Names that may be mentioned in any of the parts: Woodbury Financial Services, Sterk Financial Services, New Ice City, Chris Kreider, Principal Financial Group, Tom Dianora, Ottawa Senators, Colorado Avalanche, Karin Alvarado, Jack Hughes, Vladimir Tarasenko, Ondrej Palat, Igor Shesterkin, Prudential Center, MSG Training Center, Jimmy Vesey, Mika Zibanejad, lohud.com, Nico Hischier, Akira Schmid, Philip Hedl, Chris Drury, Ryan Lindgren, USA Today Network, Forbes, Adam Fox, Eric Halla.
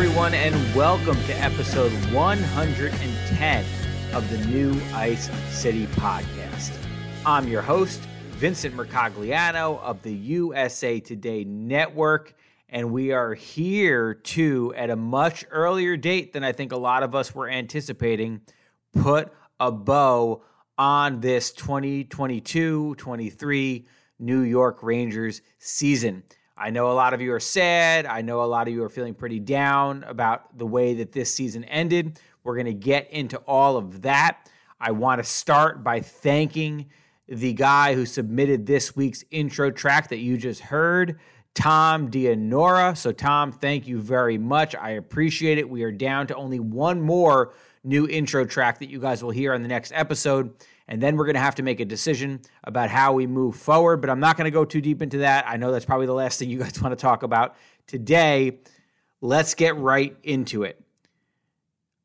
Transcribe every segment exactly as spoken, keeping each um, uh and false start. everyone, and welcome to episode one hundred ten of the New Ice City podcast. I'm your host, Vincent Mercogliano of the U S A Today Network, and we are here to, at a much earlier date than I think a lot of us were anticipating, put a bow on this twenty twenty-two twenty-three New York Rangers season. I know a lot of you are sad. I know a lot of you are feeling pretty down about the way that this season ended. We're going to get into all of that. I want to start by thanking the guy who submitted this week's intro track that you just heard, Tom Dianora. So, Tom, thank you very much. I appreciate it. We are down to only one more new intro track that you guys will hear on the next episode. And then we're going to have to make a decision about how we move forward. But I'm not going to go too deep into that. I know that's probably the last thing you guys want to talk about today. Let's get right into it.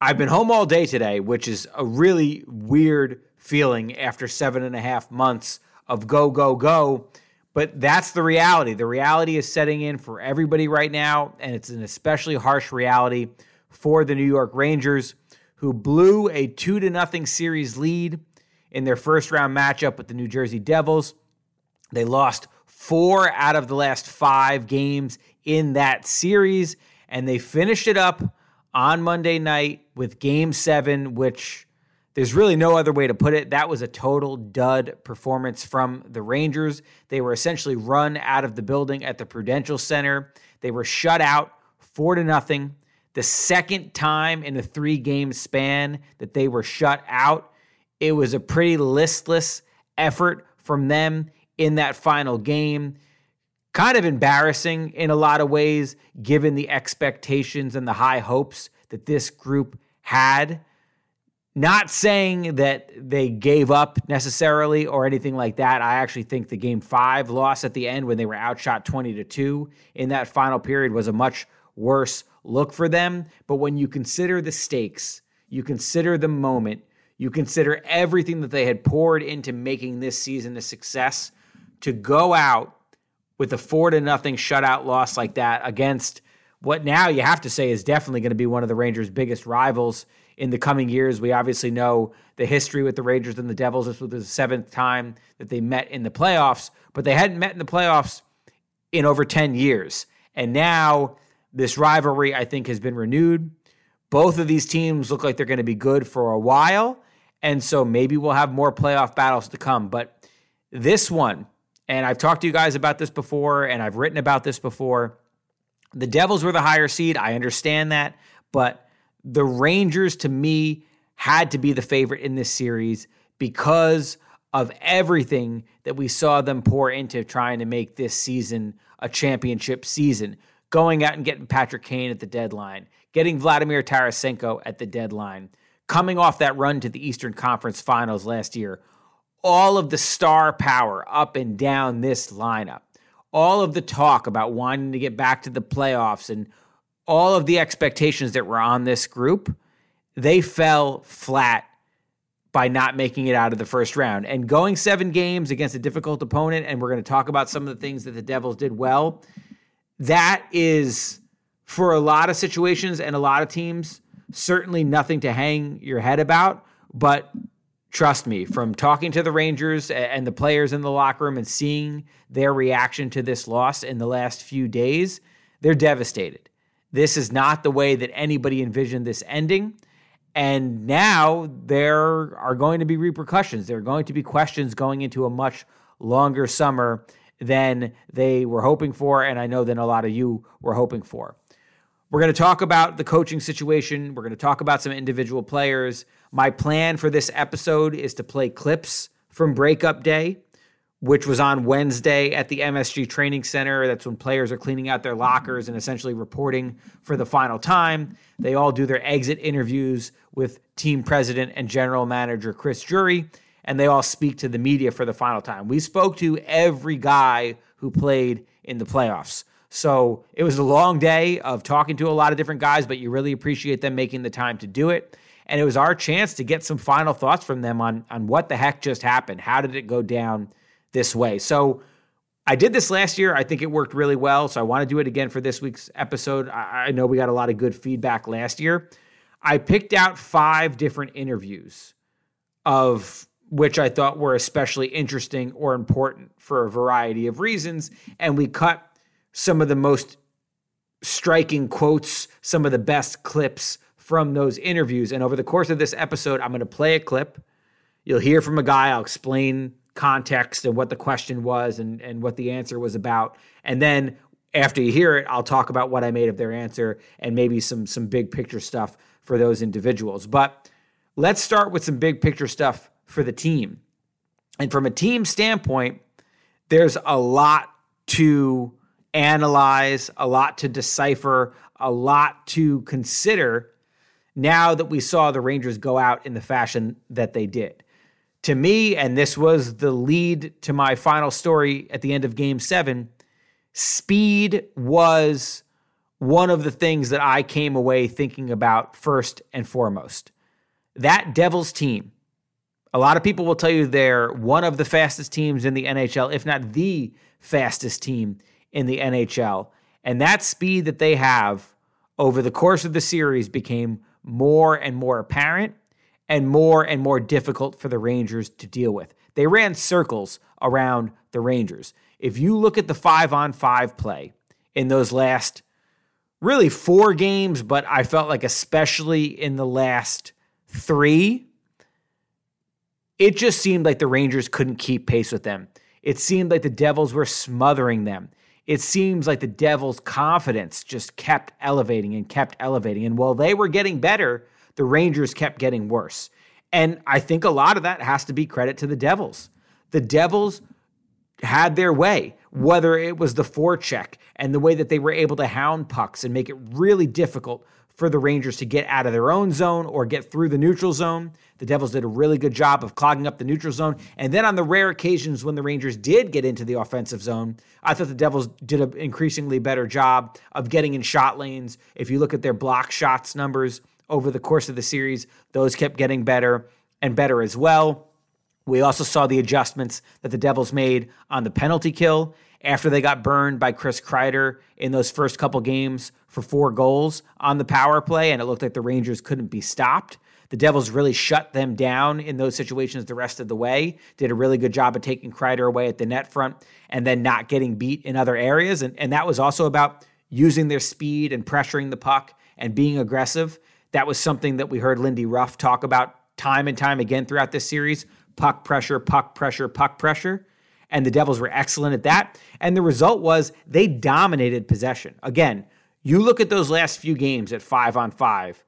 I've been home all day today, which is a really weird feeling after seven and a half months of go, go, go. But that's the reality. The reality is setting in for everybody right now. And it's an especially harsh reality for the New York Rangers, who blew a two to nothing series lead in their first round matchup with the New Jersey Devils. They lost four out of the last five games in that series, and they finished it up on Monday night with game seven, which there's really no other way to put it. That was a total dud performance from the Rangers. They were essentially run out of the building at the Prudential Center. They were shut out four to nothing, the second time in a three-game span that they were shut out. It was a pretty listless effort from them in that final game. Kind of embarrassing in a lot of ways, given the expectations and the high hopes that this group had. Not saying that they gave up necessarily or anything like that. I actually think the game five loss at the end, when they were outshot twenty to two in that final period, was a much worse look for them. But when you consider the stakes, you consider the moment, you consider everything that they had poured into making this season a success, to go out with a four to nothing shutout loss like that against what now you have to say is definitely going to be one of the Rangers' biggest rivals in the coming years. We obviously know the history with the Rangers and the Devils. This was the seventh time that they met in the playoffs, but they hadn't met in the playoffs in over ten years. And now this rivalry, I think, has been renewed. Both of these teams look like they're going to be good for a while. And so maybe we'll have more playoff battles to come. But this one, and I've talked to you guys about this before, and I've written about this before, the Devils were the higher seed. I understand that. But the Rangers, to me, had to be the favorite in this series because of everything that we saw them pour into trying to make this season a championship season. Going out and getting Patrick Kane at the deadline, getting Vladimir Tarasenko at the deadline, coming off that run to the Eastern Conference Finals last year, all of the star power up and down this lineup, all of the talk about wanting to get back to the playoffs and all of the expectations that were on this group, they fell flat by not making it out of the first round. And going seven games against a difficult opponent, and we're going to talk about some of the things that the Devils did well, that is, for a lot of situations and a lot of teams, certainly nothing to hang your head about, but trust me, from talking to the Rangers and the players in the locker room and seeing their reaction to this loss in the last few days, they're devastated. This is not the way that anybody envisioned this ending, and now there are going to be repercussions. There are going to be questions going into a much longer summer than they were hoping for, and I know than a lot of you were hoping for. We're going to talk about the coaching situation. We're going to talk about some individual players. My plan for this episode is to play clips from breakup day, which was on Wednesday at the M S G Training Center. That's when players are cleaning out their lockers and essentially reporting for the final time. They all do their exit interviews with team president and general manager Chris Drury, and they all speak to the media for the final time. We spoke to every guy who played in the playoffs. So it was a long day of talking to a lot of different guys, but you really appreciate them making the time to do it. And it was our chance to get some final thoughts from them on, on what the heck just happened. How did it go down this way? So I did this last year. I think it worked really well, so I want to do it again for this week's episode. I, I know we got a lot of good feedback last year. I picked out five different interviews of which I thought were especially interesting or important for a variety of reasons, and we cut some of the most striking quotes, some of the best clips from those interviews. And over the course of this episode, I'm going to play a clip. You'll hear from a guy. I'll explain context and what the question was and, and what the answer was about. And then after you hear it, I'll talk about what I made of their answer and maybe some, some big picture stuff for those individuals. But let's start with some big picture stuff for the team. And from a team standpoint, there's a lot to analyze, a lot to decipher, a lot to consider now that we saw the Rangers go out in the fashion that they did. To me, and this was the lead to my final story at the end of Game seven, speed was one of the things that I came away thinking about first and foremost. That Devils team, a lot of people will tell you they're one of the fastest teams in the N H L, if not the fastest team in the N H L. And that speed that they have over the course of the series became more and more apparent and more and more difficult for the Rangers to deal with. They ran circles around the Rangers. If you look at the five-on-five play in those last really four games, but I felt like especially in the last three, it just seemed like the Rangers couldn't keep pace with them. It seemed like the Devils were smothering them. It seems like the Devils' confidence just kept elevating and kept elevating. And while they were getting better, the Rangers kept getting worse. And I think a lot of that has to be credit to the Devils. The Devils had their way, whether it was the forecheck and the way that they were able to hound pucks and make it really difficult for the Rangers to get out of their own zone or get through the neutral zone. The Devils did a really good job of clogging up the neutral zone. And then on the rare occasions when the Rangers did get into the offensive zone, I thought the Devils did an increasingly better job of getting in shot lanes. If you look at their block shots numbers over the course of the series, those kept getting better and better as well. We also saw the adjustments that the Devils made on the penalty kill after they got burned by Chris Kreider in those first couple games for four goals on the power play, and it looked like the Rangers couldn't be stopped. The Devils really shut them down in those situations the rest of the way, did a really good job of taking Kreider away at the net front and then not getting beat in other areas. And, and that was also about using their speed and pressuring the puck and being aggressive. That was something that we heard Lindy Ruff talk about time and time again throughout this series. Puck pressure, puck pressure, puck pressure. And the Devils were excellent at that. And the result was they dominated possession. Again, you look at those last few games at five on five,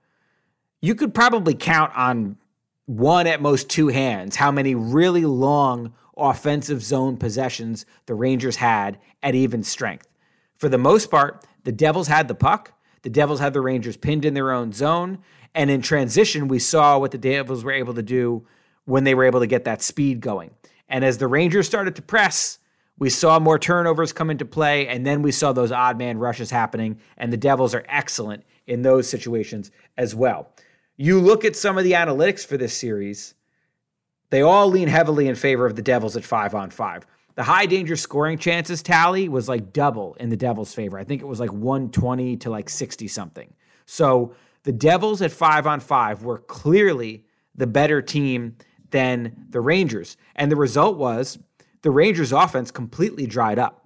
you could probably count on one at most two hands how many really long offensive zone possessions the Rangers had at even strength. For the most part, the Devils had the puck. The Devils had the Rangers pinned in their own zone. And in transition, we saw what the Devils were able to do when they were able to get that speed going. And as the Rangers started to press, we saw more turnovers come into play. And then we saw those odd man rushes happening. And the Devils are excellent in those situations as well. You look at some of the analytics for this series, they all lean heavily in favor of the Devils at five on five. The high danger scoring chances tally was like double in the Devils' favor. I think it was like one twenty to like sixty something. So the Devils at five on five were clearly the better team than the Rangers. And the result was the Rangers' offense completely dried up.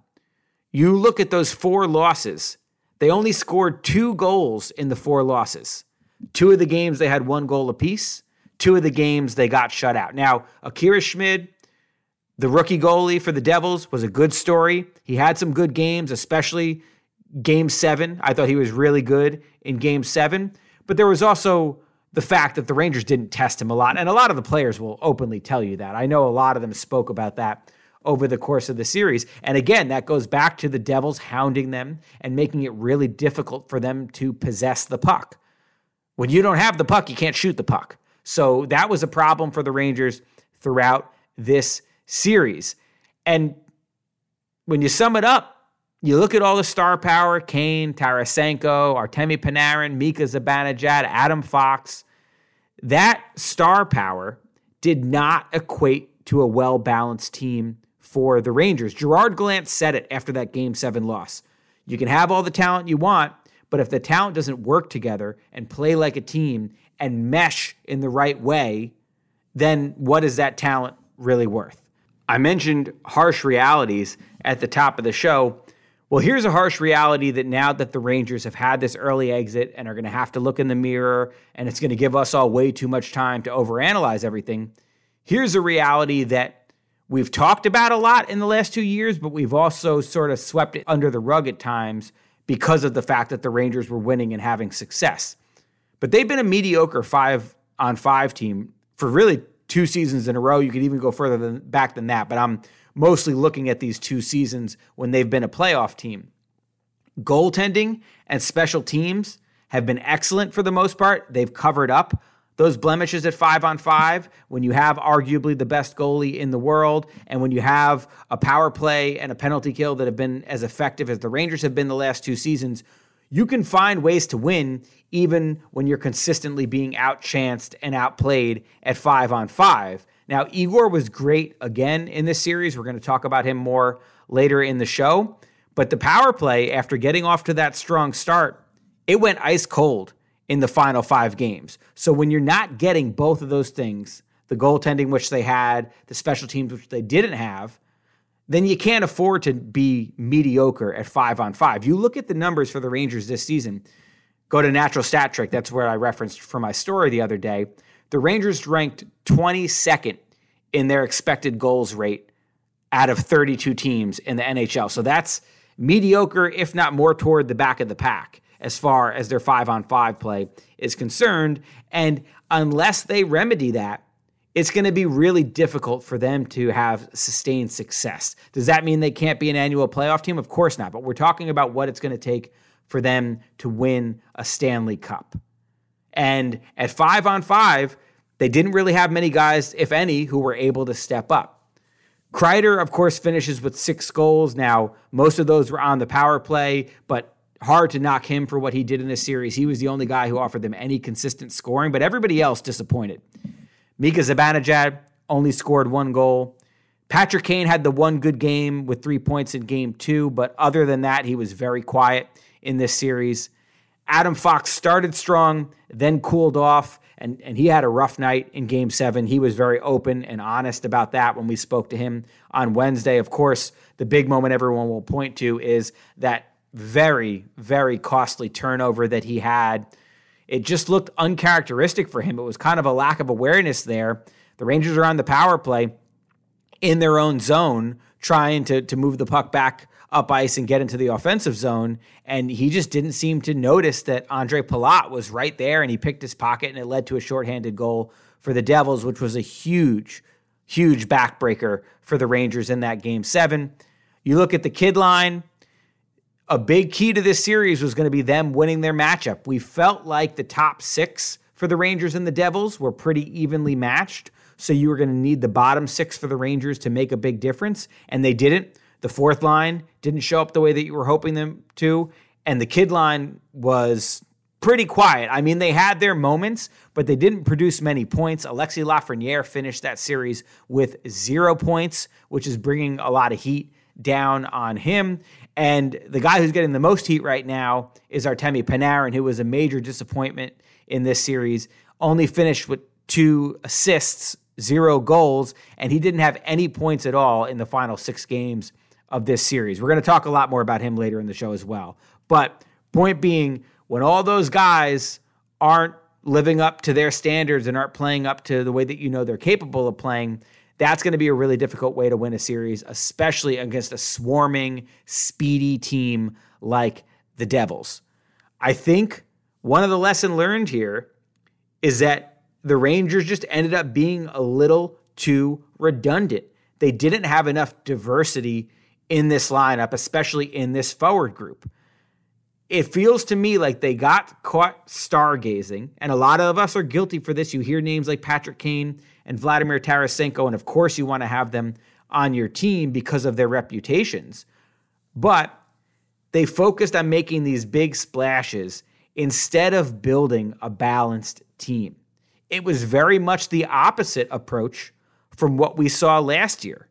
You look at those four losses. They only scored two goals in the four losses. Two of the games they had one goal apiece. Two of the games they got shut out. Now, Akira Schmid, the rookie goalie for the Devils, was a good story. He had some good games, especially Game seven. I thought he was really good in Game seven. But there was also the fact that the Rangers didn't test him a lot. And a lot of the players will openly tell you that. I know a lot of them spoke about that over the course of the series. And again, that goes back to the Devils hounding them and making it really difficult for them to possess the puck. When you don't have the puck, you can't shoot the puck. So that was a problem for the Rangers throughout this series. And when you sum it up, you look at all the star power, Kane, Tarasenko, Artemi Panarin, Mika Zibanejad, Adam Fox, that star power did not equate to a well-balanced team for the Rangers. Gerard Gallant said it after that Game seven loss. You can have all the talent you want, but if the talent doesn't work together and play like a team and mesh in the right way, then what is that talent really worth? I mentioned harsh realities at the top of the show. Well, here's a harsh reality that now that the Rangers have had this early exit and are going to have to look in the mirror, and it's going to give us all way too much time to overanalyze everything. Here's a reality that we've talked about a lot in the last two years, but we've also sort of swept it under the rug at times because of the fact that the Rangers were winning and having success. But they've been a mediocre five-on-five team for really two seasons in a row. You could even go further than, back than that, but I'm mostly looking at these two seasons when they've been a playoff team. Goaltending and special teams have been excellent for the most part. They've covered up those blemishes at five-on-five, when you have arguably the best goalie in the world, and when you have a power play and a penalty kill that have been as effective as the Rangers have been the last two seasons, you can find ways to win even when you're consistently being outchanced and outplayed at five-on-five. Now, Igor was great again in this series. We're going to talk about him more later in the show. But the power play, after getting off to that strong start, it went ice cold in the final five games. So when you're not getting both of those things, the goaltending, which they had, the special teams, which they didn't have, then you can't afford to be mediocre at five on five. You look at the numbers for the Rangers this season. Go to Natural Stat Trick. That's where I referenced for my story the other day. The Rangers ranked twenty-second in their expected goals rate out of thirty-two teams in the N H L. So that's mediocre, if not more toward the back of the pack, as far as their five-on-five play is concerned. And unless they remedy that, it's going to be really difficult for them to have sustained success. Does that mean they can't be an annual playoff team? Of course not, but we're talking about what it's going to take for them to win a Stanley Cup. And at five-on-five, they didn't really have many guys, if any, who were able to step up. Kreider, of course, finishes with six goals. Now, most of those were on the power play, but hard to knock him for what he did in this series. He was the only guy who offered them any consistent scoring, but everybody else disappointed. Mika Zibanejad only scored one goal. Patrick Kane had the one good game with three points in game two, but other than that, he was very quiet in this series. Adam Fox started strong, then cooled off, and, and he had a rough night in game seven. He was very open and honest about that when we spoke to him on Wednesday. Of course, the big moment everyone will point to is that very, very costly turnover that he had. It just looked uncharacteristic for him. It was kind of a lack of awareness there. The Rangers are on the power play in their own zone, trying to, to move the puck back up ice and get into the offensive zone. And he just didn't seem to notice that Ondrej Palat was right there, and he picked his pocket, and it led to a shorthanded goal for the Devils, which was a huge, huge backbreaker for the Rangers in that game seven. You look at the kid line. A big key to this series was going to be them winning their matchup. We felt like the top six for the Rangers and the Devils were pretty evenly matched, so you were going to need the bottom six for the Rangers to make a big difference, and they didn't. The fourth line didn't show up the way that you were hoping them to, and the kid line was pretty quiet. I mean, they had their moments, but they didn't produce many points. Alexei Lafreniere finished that series with zero points, which is bringing a lot of heat down on him. And the guy who's getting the most heat right now is Artemi Panarin, who was a major disappointment in this series, only finished with two assists, zero goals, and he didn't have any points at all in the final six games of this series. We're going to talk a lot more about him later in the show as well. But point being, when all those guys aren't living up to their standards and aren't playing up to the way that you know they're capable of playing, that's going to be a really difficult way to win a series, especially against a swarming, speedy team like the Devils. I think one of the lessons learned here is that the Rangers just ended up being a little too redundant. They didn't have enough diversity in this lineup, especially in this forward group. It feels to me like they got caught stargazing, and a lot of us are guilty for this. You hear names like Patrick Kane and Vladimir Tarasenko, and of course you want to have them on your team because of their reputations. But they focused on making these big splashes instead of building a balanced team. It was very much the opposite approach from what we saw last year.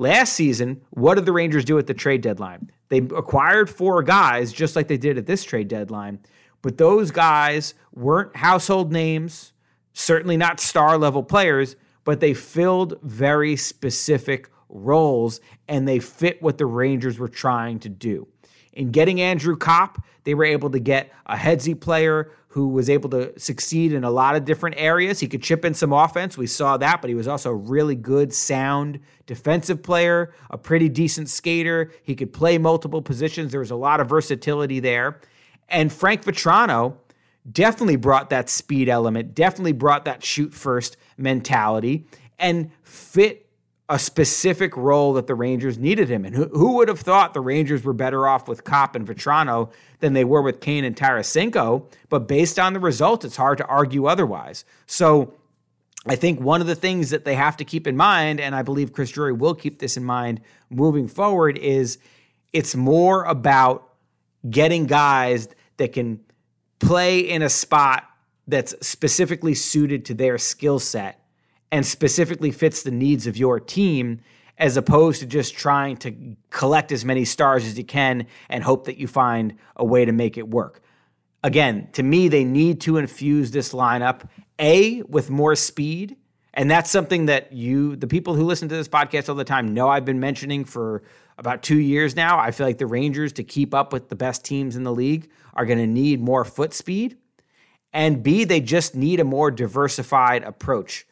Last season, what did the Rangers do at the trade deadline? They acquired four guys just like they did at this trade deadline, but those guys weren't household names, certainly not star-level players, but they filled very specific roles, and they fit what the Rangers were trying to do. In getting Andrew Copp, they were able to get a headsy player who was able to succeed in a lot of different areas. He could chip in some offense. We saw that, but he was also a really good, sound defensive player, a pretty decent skater. He could play multiple positions. There was a lot of versatility there. And Frank Vatrano definitely brought that speed element, definitely brought that shoot-first mentality, and fit a specific role that the Rangers needed him. And who, who would have thought the Rangers were better off with Copp and Vatrano than they were with Kane and Tarasenko? But based on the results, it's hard to argue otherwise. So I think one of the things that they have to keep in mind, and I believe Chris Drury will keep this in mind moving forward, is it's more about getting guys that can play in a spot that's specifically suited to their skill set and specifically fits the needs of your team, as opposed to just trying to collect as many stars as you can and hope that you find a way to make it work. Again, to me, they need to infuse this lineup, A, with more speed, and that's something that you, the people who listen to this podcast all the time, know I've been mentioning for about two years now. I feel like the Rangers, to keep up with the best teams in the league, are going to need more foot speed. And B, they just need a more diversified approach.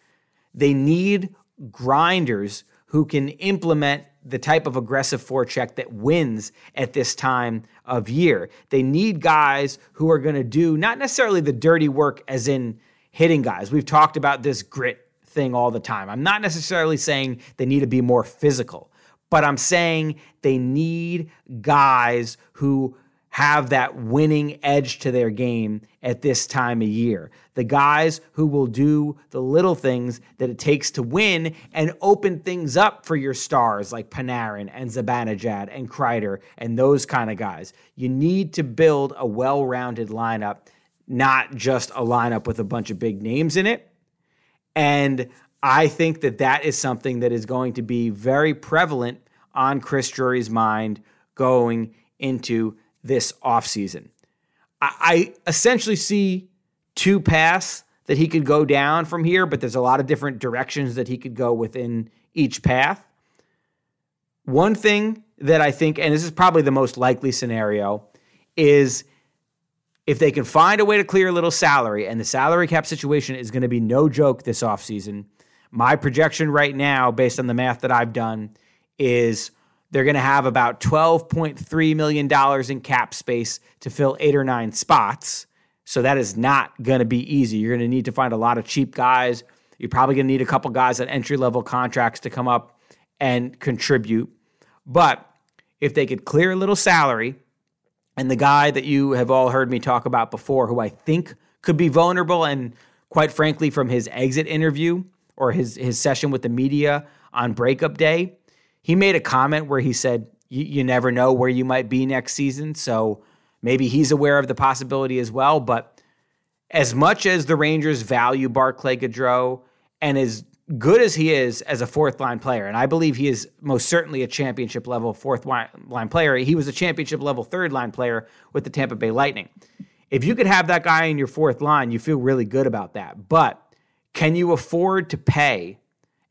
They need grinders who can implement the type of aggressive forecheck that wins at this time of year. They need guys who are going to do not necessarily the dirty work as in hitting guys. We've talked about this grit thing all the time. I'm not necessarily saying they need to be more physical, but I'm saying they need guys who have that winning edge to their game at this time of year. The guys who will do the little things that it takes to win and open things up for your stars like Panarin and Zibanejad and Kreider and those kind of guys. You need to build a well-rounded lineup, not just a lineup with a bunch of big names in it. And I think that that is something that is going to be very prevalent on Chris Drury's mind going into this offseason. I, I essentially see two paths that he could go down from here, but there's a lot of different directions that he could go within each path. One thing that I think, and this is probably the most likely scenario, is if they can find a way to clear a little salary, and the salary cap situation is going to be no joke this offseason. My projection right now, based on the math that I've done, is they're going to have about twelve point three million dollars in cap space to fill eight or nine spots. So that is not going to be easy. You're going to need to find a lot of cheap guys. You're probably going to need a couple guys on entry-level contracts to come up and contribute. But if they could clear a little salary, and the guy that you have all heard me talk about before, who I think could be vulnerable, and quite frankly, from his exit interview or his, his session with the media on breakup day, he made a comment where he said, you never know where you might be next season, so maybe he's aware of the possibility as well. But as much as the Rangers value Barclay Goodrow, and as good as he is as a fourth-line player, and I believe he is most certainly a championship-level fourth-line player, he was a championship-level third-line player with the Tampa Bay Lightning. If you could have that guy in your fourth line, you feel really good about that. But can you afford to pay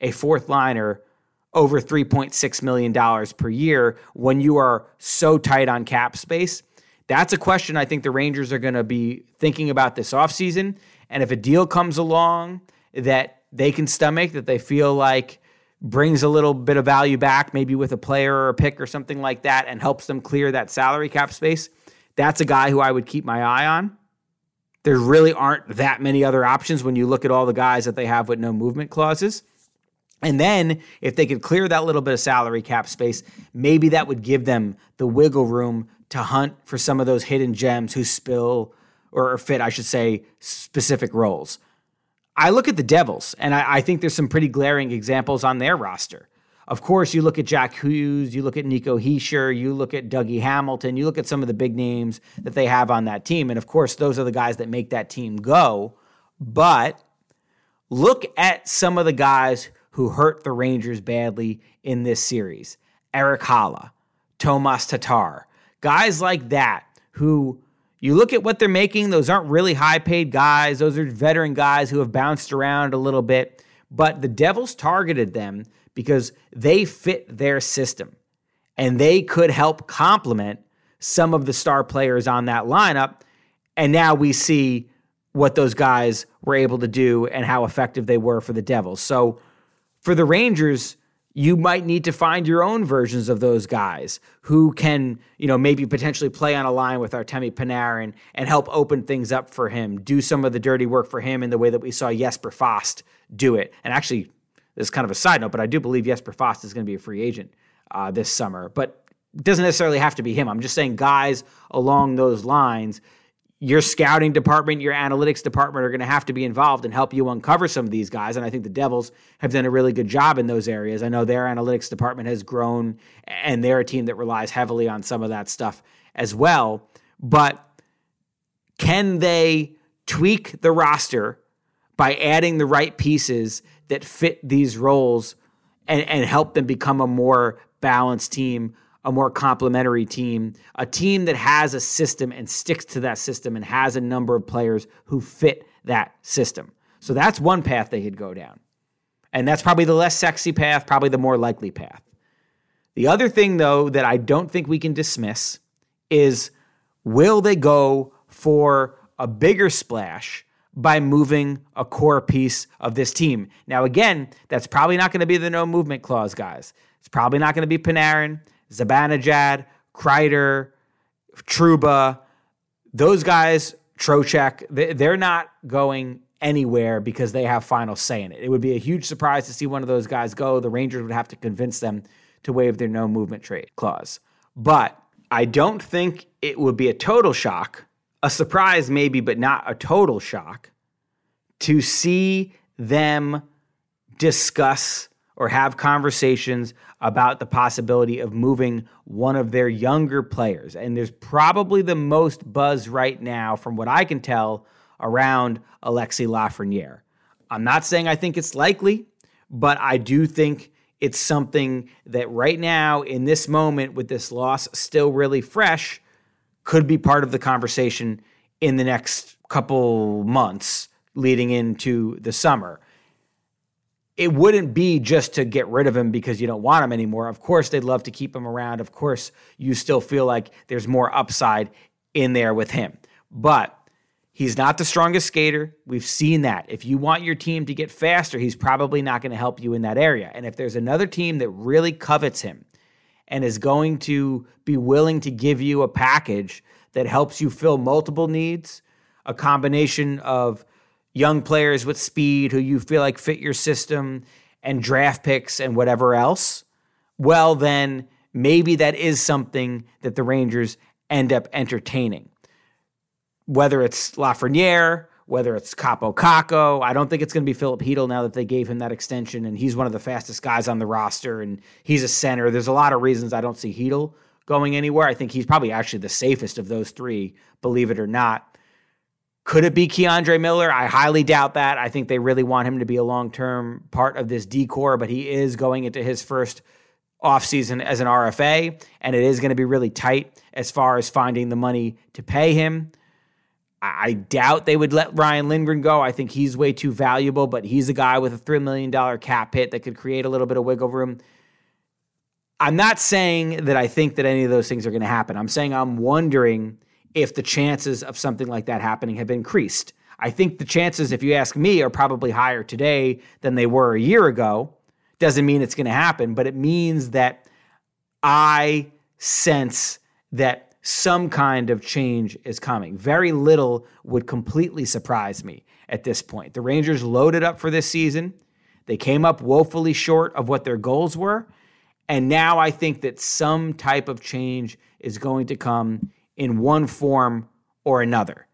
a fourth-liner over three point six million dollars per year when you are so tight on cap space? That's a question I think the Rangers are going to be thinking about this offseason. And if a deal comes along that they can stomach, that they feel like brings a little bit of value back, maybe with a player or a pick or something like that, and helps them clear that salary cap space, that's a guy who I would keep my eye on. There really aren't that many other options when you look at all the guys that they have with no movement clauses. And then if they could clear that little bit of salary cap space, maybe that would give them the wiggle room to hunt for some of those hidden gems who spill or fit, I should say, specific roles. I look at the Devils, and I, I think there's some pretty glaring examples on their roster. Of course, you look at Jack Hughes, you look at Nico Hischier, you look at Dougie Hamilton, you look at some of the big names that they have on that team. And of course, those are the guys that make that team go. But look at some of the guys who hurt the Rangers badly in this series, Eric Halla, Tomas Tatar, guys like that who you look at what they're making. Those aren't really high-paid guys. Those are veteran guys who have bounced around a little bit. But the Devils targeted them because they fit their system, and they could help complement some of the star players on that lineup. And now we see what those guys were able to do and how effective they were for the Devils. So for the Rangers, you might need to find your own versions of those guys who can, you know, maybe potentially play on a line with Artemi Panarin and help open things up for him, do some of the dirty work for him in the way that we saw Jesper Fast do it. And actually, this is kind of a side note, but I do believe Jesper Fast is going to be a free agent uh, this summer. But it doesn't necessarily have to be him. I'm just saying guys along those lines, your scouting department, your analytics department are going to have to be involved and help you uncover some of these guys. And I think the Devils have done a really good job in those areas. I know their analytics department has grown, and they're a team that relies heavily on some of that stuff as well. But can they tweak the roster by adding the right pieces that fit these roles and, and help them become a more balanced team, a more complementary team, a team that has a system and sticks to that system and has a number of players who fit that system? So that's one path they could go down. And that's probably the less sexy path, probably the more likely path. The other thing, though, that I don't think we can dismiss is, will they go for a bigger splash by moving a core piece of this team? Now, again, that's probably not going to be the no movement clause guys. It's probably not going to be Panarin, Zibanejad, Kreider, Trouba, those guys, Trocheck, they're not going anywhere because they have final say in it. It would be a huge surprise to see one of those guys go. The Rangers would have to convince them to waive their no movement trade clause. But I don't think it would be a total shock, a surprise maybe, but not a total shock, to see them discuss or have conversations about the possibility of moving one of their younger players. And there's probably the most buzz right now, from what I can tell, around Alexei Lafreniere. I'm not saying I think it's likely, but I do think it's something that right now, in this moment, with this loss still really fresh, could be part of the conversation in the next couple months leading into the summer. It wouldn't be just to get rid of him because you don't want him anymore. Of course, they'd love to keep him around. Of course, you still feel like there's more upside in there with him. But he's not the strongest skater. We've seen that. If you want your team to get faster, he's probably not going to help you in that area. And if there's another team that really covets him and is going to be willing to give you a package that helps you fill multiple needs, a combination of young players with speed who you feel like fit your system and draft picks and whatever else, well, then maybe that is something that the Rangers end up entertaining. Whether it's Lafreniere, whether it's Capo Caco, I don't think it's going to be Philip Hedl now that they gave him that extension, and he's one of the fastest guys on the roster, and he's a center. There's a lot of reasons I don't see Hedl going anywhere. I think he's probably actually the safest of those three, believe it or not. Could it be Keandre Miller? I highly doubt that. I think they really want him to be a long-term part of this decor, but he is going into his first offseason as an R F A, and it is going to be really tight as far as finding the money to pay him. I doubt they would let Ryan Lindgren go. I think he's way too valuable, but he's a guy with a three million dollars cap hit that could create a little bit of wiggle room. I'm not saying that I think that any of those things are going to happen. I'm saying I'm wondering if the chances of something like that happening have increased. I think the chances, if you ask me, are probably higher today than they were a year ago. Doesn't mean it's going to happen, but it means that I sense that some kind of change is coming. Very little would completely surprise me at this point. The Rangers loaded up for this season. They came up woefully short of what their goals were, and now I think that some type of change is going to come in one form or another.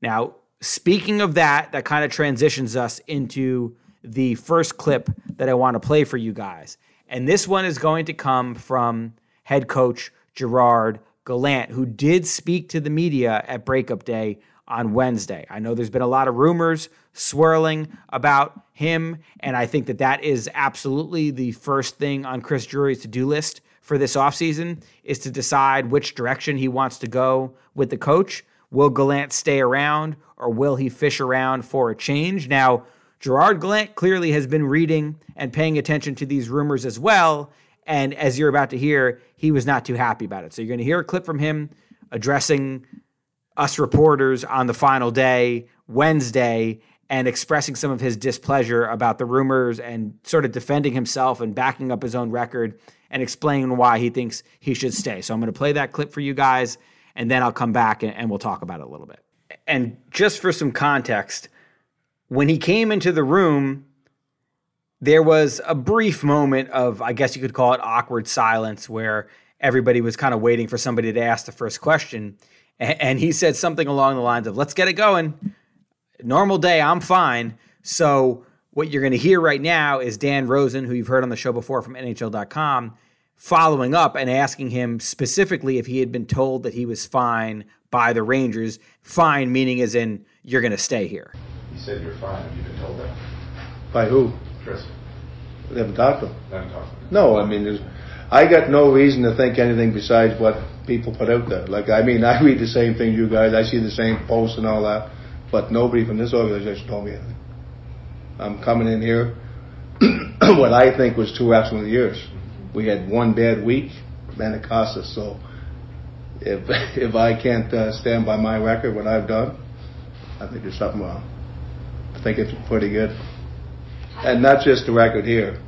Now, speaking of that, that kind of transitions us into the first clip that I want to play for you guys. And this one is going to come from head coach Gerard Gallant, who did speak to the media at breakup day on Wednesday. I know there's been a lot of rumors swirling about him, and I think that that is absolutely the first thing on Chris Drury's to-do list for this offseason, is to decide which direction he wants to go with the coach. Will Gallant stay around, or will he fish around for a change? Now, Gerard Gallant clearly has been reading and paying attention to these rumors as well, and as you're about to hear, he was not too happy about it. So you're going to hear a clip from him addressing us reporters on the final day, Wednesday, and expressing some of his displeasure about the rumors and sort of defending himself and backing up his own record and explaining why he thinks he should stay. So I'm going to play that clip for you guys, and then I'll come back and, and we'll talk about it a little bit. And just for some context, when he came into the room, there was a brief moment of, I guess you could call it awkward silence, where everybody was kind of waiting for somebody to ask the first question. And, and he said something along the lines of, let's get it going. Normal day, I'm fine. So what you're going to hear right now is Dan Rosen, who you've heard on the show before from N H L dot com, following up and asking him specifically if he had been told that he was fine by the Rangers. Fine meaning as in, you're going to stay here. You said you're fine. Have you been told that? By who? Chris. They haven't talked to him. They haven't talked to him. No, I mean, there's, I got no reason to think anything besides what people put out there. Like, I mean, I read the same things you guys. I see the same posts and all that. But nobody from this organization told me anything. I'm coming in here, what I think was two excellent years. We had one bad week, and it cost us. So if if I can't uh, stand by my record, what I've done, I think there's something wrong. I think it's pretty good. And not just the record here,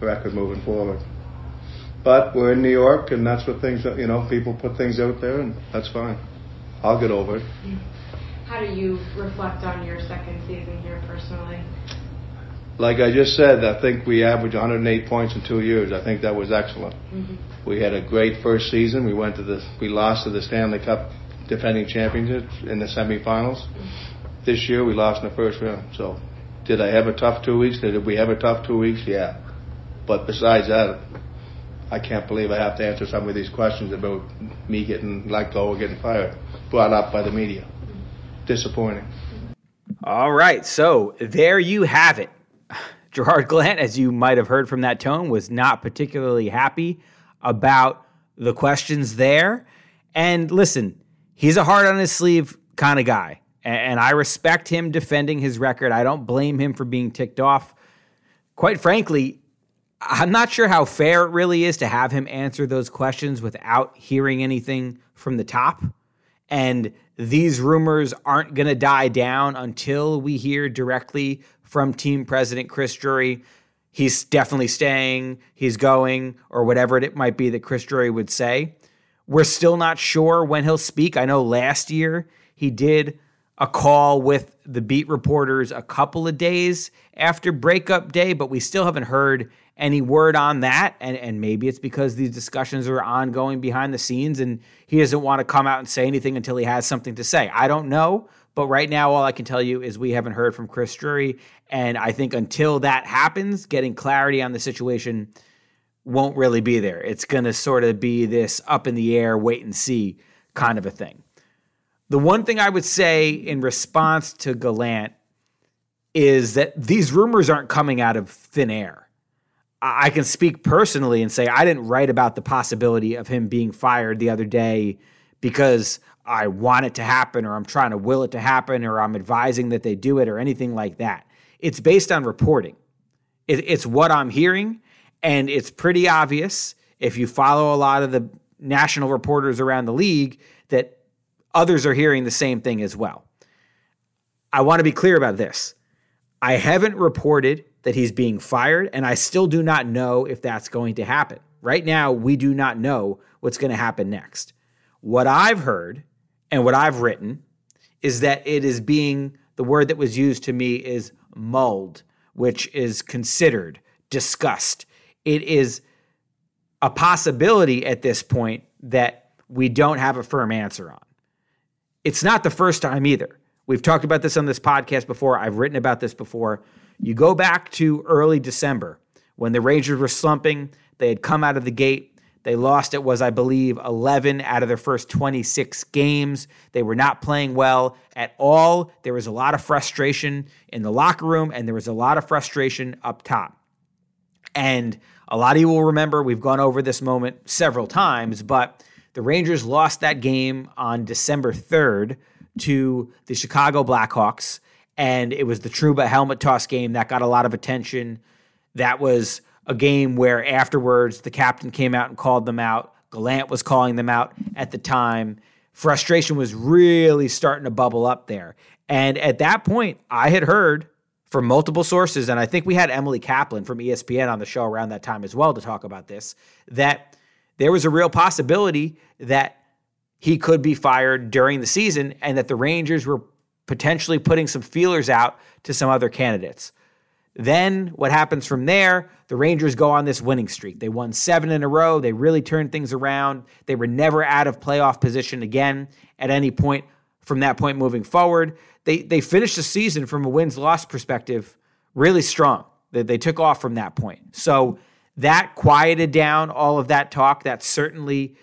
the record moving forward. But we're in New York, and that's what things, you know, people put things out there, and that's fine. I'll get over it. How do you reflect on your second season here personally? Like I just said, I think we averaged one hundred eight points in two years. I think that was excellent. Mm-hmm. We had a great first season. We went to the, we lost to the Stanley Cup defending championships in the semifinals. Mm-hmm. This year we lost in the first round. So, did I have a tough two weeks? Did we have a tough two weeks? Yeah. But besides that, I can't believe I have to answer some of these questions about me getting let go or getting fired, brought up by the media. Disappointing. All right, so there you have it. Gerard Gallant, as you might have heard from that tone, was not particularly happy about the questions there. And listen, he's a heart on his sleeve kind of guy, and I respect him defending his record. I don't blame him for being ticked off. Quite frankly, I'm not sure how fair it really is to have him answer those questions without hearing anything from the top. And these rumors aren't going to die down until we hear directly from team president Chris Drury. He's definitely staying, he's going, or whatever it might be that Chris Drury would say. We're still not sure when he'll speak. I know last year he did a call with the beat reporters a couple of days after breakup day, but we still haven't heard any word on that. And, and maybe it's because these discussions are ongoing behind the scenes and he doesn't want to come out and say anything until he has something to say. I don't know. But right now, all I can tell you is we haven't heard from Chris Drury. And I think until that happens, getting clarity on the situation won't really be there. It's going to sort of be this up in the air, wait and see kind of a thing. The one thing I would say in response to Gallant is that these rumors aren't coming out of thin air. I can speak personally and say I didn't write about the possibility of him being fired the other day because I want it to happen or I'm trying to will it to happen or I'm advising that they do it or anything like that. It's based on reporting. It's what I'm hearing, and it's pretty obvious if you follow a lot of the national reporters around the league that others are hearing the same thing as well. I want to be clear about this. I haven't reported that he's being fired, and I still do not know if that's going to happen. Right now, we do not know what's going to happen next. What I've heard and what I've written is that it is being, the word that was used to me is mulled, which is considered, discussed. It is a possibility at this point that we don't have a firm answer on. It's not the first time either. We've talked about this on this podcast before. I've written about this before. You go back to early December when the Rangers were slumping. They had come out of the gate. They lost, it was, I believe, eleven out of their first twenty-six games. They were not playing well at all. There was a lot of frustration in the locker room, and there was a lot of frustration up top. And a lot of you will remember, we've gone over this moment several times, but the Rangers lost that game on December third to the Chicago Blackhawks, and it was the Trouba helmet toss game that got a lot of attention. That was a game where afterwards the captain came out and called them out. Gallant was calling them out at the time. Frustration was really starting to bubble up there. And at that point, I had heard from multiple sources, and I think we had Emily Kaplan from E S P N on the show around that time as well to talk about this, that there was a real possibility that he could be fired during the season and that the Rangers were potentially putting some feelers out to some other candidates. Then what happens from there, the Rangers go on this winning streak. They won seven in a row. They really turned things around. They were never out of playoff position again at any point from that point moving forward. They they finished the season from a wins-loss perspective really strong. They, they took off from that point. So that quieted down all of that talk. That certainly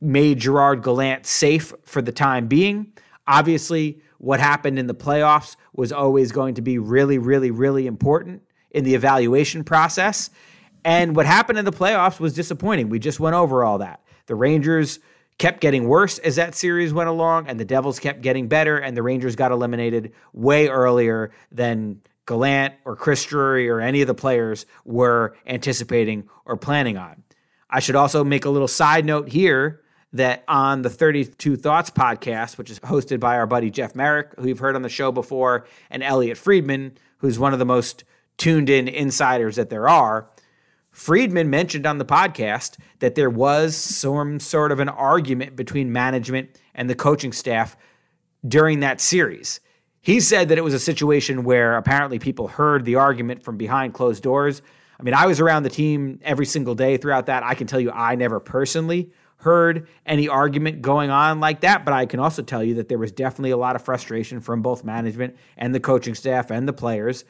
made Gerard Gallant safe for the time being. Obviously, what happened in the playoffs was always going to be really, really, really important in the evaluation process. And what happened in the playoffs was disappointing. We just went over all that. The Rangers kept getting worse as that series went along, and the Devils kept getting better, and the Rangers got eliminated way earlier than Gallant or Chris Drury or any of the players were anticipating or planning on. I should also make a little side note here that on the thirty-two Thoughts podcast, which is hosted by our buddy Jeff Merrick, who you've heard on the show before, and Elliot Friedman, who's one of the most tuned-in insiders that there are, Friedman mentioned on the podcast that there was some sort of an argument between management and the coaching staff during that series. He said that it was a situation where apparently people heard the argument from behind closed doors. I mean, I was around the team every single day throughout that. I can tell you I never personally heard any argument going on like that, but I can also tell you that there was definitely a lot of frustration from both management and the coaching staff and the players.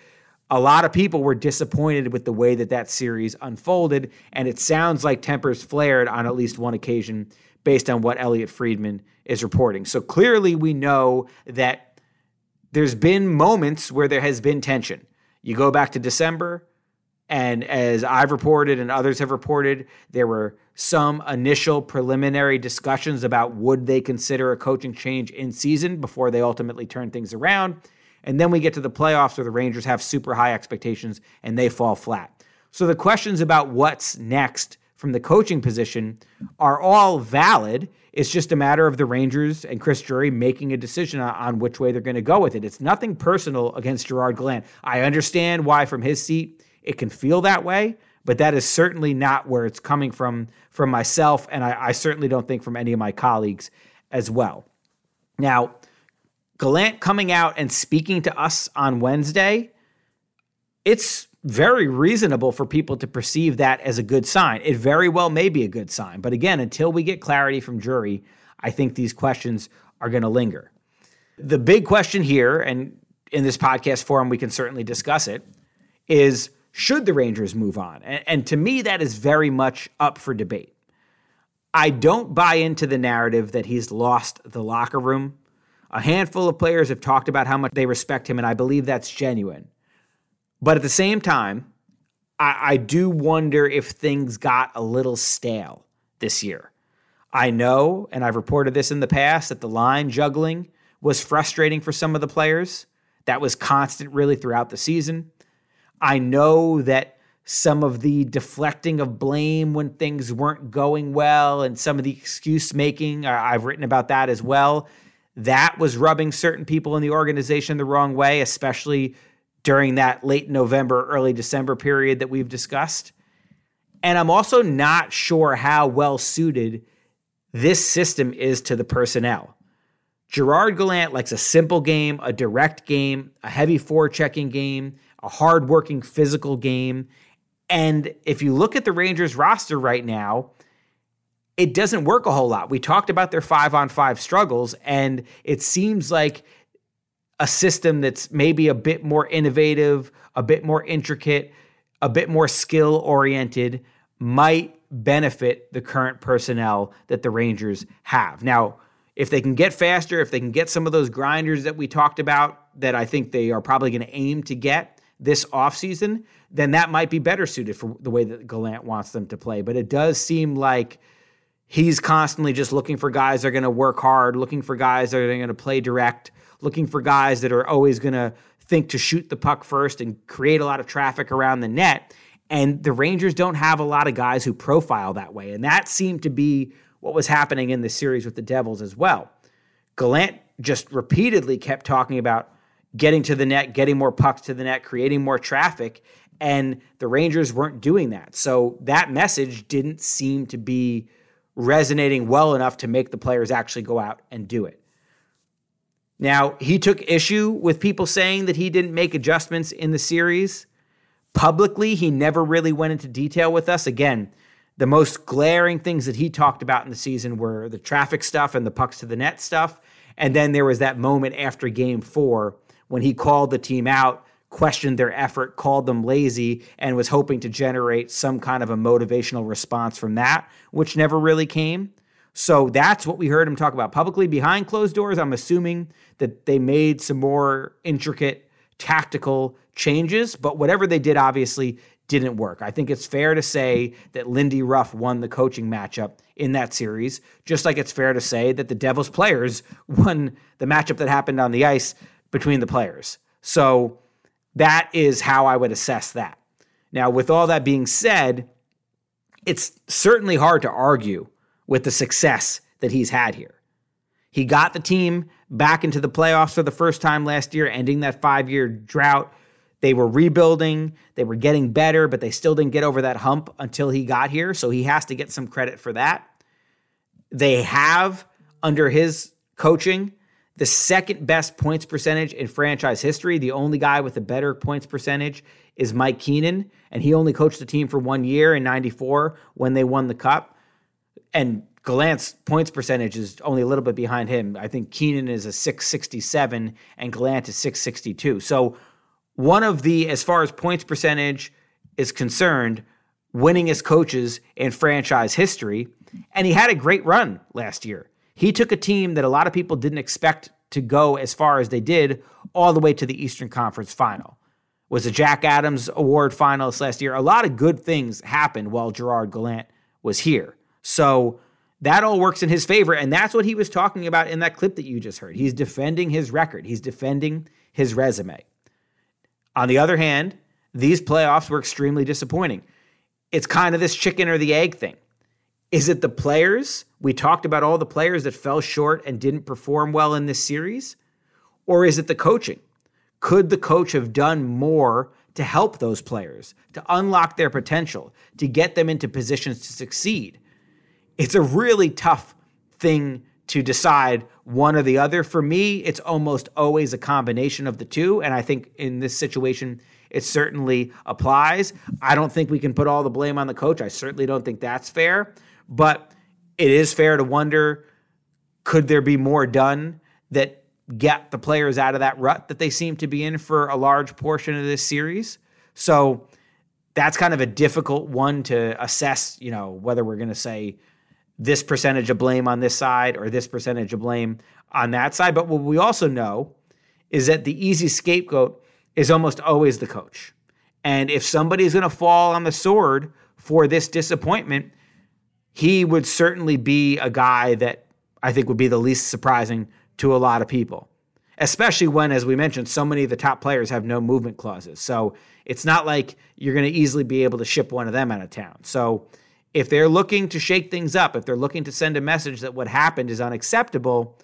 A lot of people were disappointed with the way that that series unfolded, and it sounds like tempers flared on at least one occasion based on what Elliot Friedman is reporting. So clearly we know that there's been moments where there has been tension. You go back to December, and as I've reported and others have reported, there were some initial preliminary discussions about would they consider a coaching change in season before they ultimately turn things around. And then we get to the playoffs where the Rangers have super high expectations and they fall flat. So the questions about what's next from the coaching position are all valid. It's just a matter of the Rangers and Chris Drury making a decision on which way they're going to go with it. It's nothing personal against Gerard Gallant. I understand why from his seat it can feel that way, but that is certainly not where it's coming from, from myself, and I, I certainly don't think from any of my colleagues as well. Now, Gallant coming out and speaking to us on Wednesday, it's very reasonable for people to perceive that as a good sign. It very well may be a good sign, but again, until we get clarity from Drury, I think these questions are going to linger. The big question here, and in this podcast forum we can certainly discuss it, is should the Rangers move on? And, and to me, that is very much up for debate. I don't buy into the narrative that he's lost the locker room. A handful of players have talked about how much they respect him, and I believe that's genuine. But at the same time, I, I do wonder if things got a little stale this year. I know, and I've reported this in the past, that the line juggling was frustrating for some of the players. That was constant really throughout the season. I know that some of the deflecting of blame when things weren't going well and some of the excuse making, I've written about that as well, that was rubbing certain people in the organization the wrong way, especially during that late November, early December period that we've discussed. And I'm also not sure how well suited this system is to the personnel. Gerard Gallant likes a simple game, a direct game, a heavy forechecking game, a hard-working physical game. And if you look at the Rangers roster right now, it doesn't work a whole lot. We talked about their five-on-five struggles, and it seems like a system that's maybe a bit more innovative, a bit more intricate, a bit more skill-oriented might benefit the current personnel that the Rangers have. Now, if they can get faster, if they can get some of those grinders that we talked about that I think they are probably going to aim to get this offseason, then that might be better suited for the way that Gallant wants them to play. But it does seem like he's constantly just looking for guys that are going to work hard, looking for guys that are going to play direct, looking for guys that are always going to think to shoot the puck first and create a lot of traffic around the net. And the Rangers don't have a lot of guys who profile that way. And that seemed to be what was happening in the series with the Devils as well. Gallant just repeatedly kept talking about getting to the net, getting more pucks to the net, creating more traffic, and the Rangers weren't doing that. So that message didn't seem to be resonating well enough to make the players actually go out and do it. Now, he took issue with people saying that he didn't make adjustments in the series. Publicly, he never really went into detail with us. Again, the most glaring things that he talked about in the season were the traffic stuff and the pucks to the net stuff. And then there was that moment after game four when he called the team out, questioned their effort, called them lazy, and was hoping to generate some kind of a motivational response from that, which never really came. So that's what we heard him talk about publicly. Behind closed doors, I'm assuming that they made some more intricate tactical changes, but whatever they did obviously didn't work. I think it's fair to say that Lindy Ruff won the coaching matchup in that series, just like it's fair to say that the Devils players won the matchup that happened on the ice between the players. So that is how I would assess that. Now, with all that being said, it's certainly hard to argue with the success that he's had here. He got the team back into the playoffs for the first time last year, ending that five-year drought. They were rebuilding, they were getting better, but they still didn't get over that hump until he got here, so he has to get some credit for that. They have, under his coaching, the second best points percentage in franchise history. The only guy with a better points percentage is Mike Keenan, and he only coached the team for one year in ninety-four when they won the Cup. And Gallant's points percentage is only a little bit behind him. I think Keenan is a six sixty-seven and Gallant is six sixty-two. So one of the, as far as points percentage is concerned, winningest coaches in franchise history. And he had a great run last year. He took a team that a lot of people didn't expect to go as far as they did all the way to the Eastern Conference Final. Was a Jack Adams Award finalist last year. A lot of good things happened while Gerard Gallant was here. So that all works in his favor, and that's what he was talking about in that clip that you just heard. He's defending his record. He's defending his resume. On the other hand, these playoffs were extremely disappointing. It's kind of this chicken or the egg thing. Is it the players? We talked about all the players that fell short and didn't perform well in this series. Or is it the coaching? Could the coach have done more to help those players, to unlock their potential, to get them into positions to succeed? It's a really tough thing to decide one or the other. For me, it's almost always a combination of the two, and I think in this situation, it certainly applies. I don't think we can put all the blame on the coach. I certainly don't think that's fair, but it is fair to wonder, could there be more done that get the players out of that rut that they seem to be in for a large portion of this series? So that's kind of a difficult one to assess, you know, whether we're going to say this percentage of blame on this side or this percentage of blame on that side. But what we also know is that the easy scapegoat is almost always the coach. And if somebody's going to fall on the sword for this disappointment, he would certainly be a guy that I think would be the least surprising to a lot of people, especially when, as we mentioned, so many of the top players have no movement clauses. So it's not like you're going to easily be able to ship one of them out of town. So if they're looking to shake things up, if they're looking to send a message that what happened is unacceptable,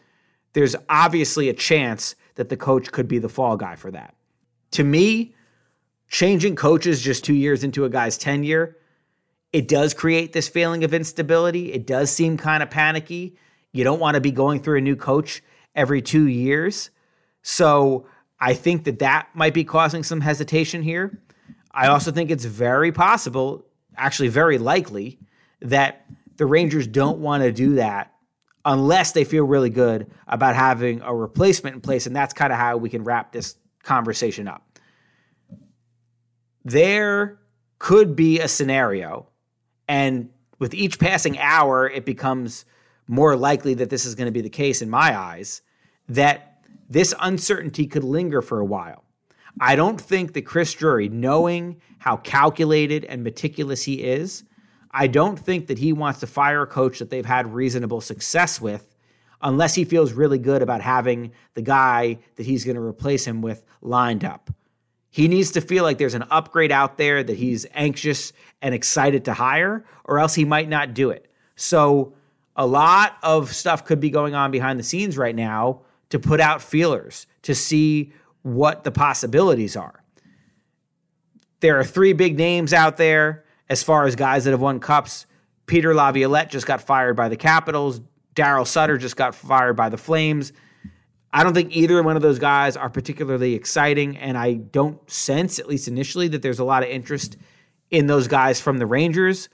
there's obviously a chance that the coach could be the fall guy for that. To me, changing coaches just two years into a guy's tenure, it does create this feeling of instability. It does seem kind of panicky. You don't want to be going through a new coach every two years. So I think that that might be causing some hesitation here. I also think it's very possible, actually very likely, that the Rangers don't want to do that unless they feel really good about having a replacement in place, and that's kind of how we can wrap this conversation up. There could be a scenario, and with each passing hour, it becomes more likely that this is going to be the case in my eyes, that this uncertainty could linger for a while. I don't think that Chris Drury, knowing how calculated and meticulous he is, I don't think that he wants to fire a coach that they've had reasonable success with unless he feels really good about having the guy that he's going to replace him with lined up. He needs to feel like there's an upgrade out there that he's anxious and excited to hire, or else he might not do it. So a lot of stuff could be going on behind the scenes right now to put out feelers, to see what the possibilities are. There are three big names out there as far as guys that have won cups. Peter Laviolette just got fired by the Capitals. Darryl Sutter just got fired by the Flames. I don't think either one of those guys are particularly exciting, and I don't sense, at least initially, that there's a lot of interest in those guys from the Rangers.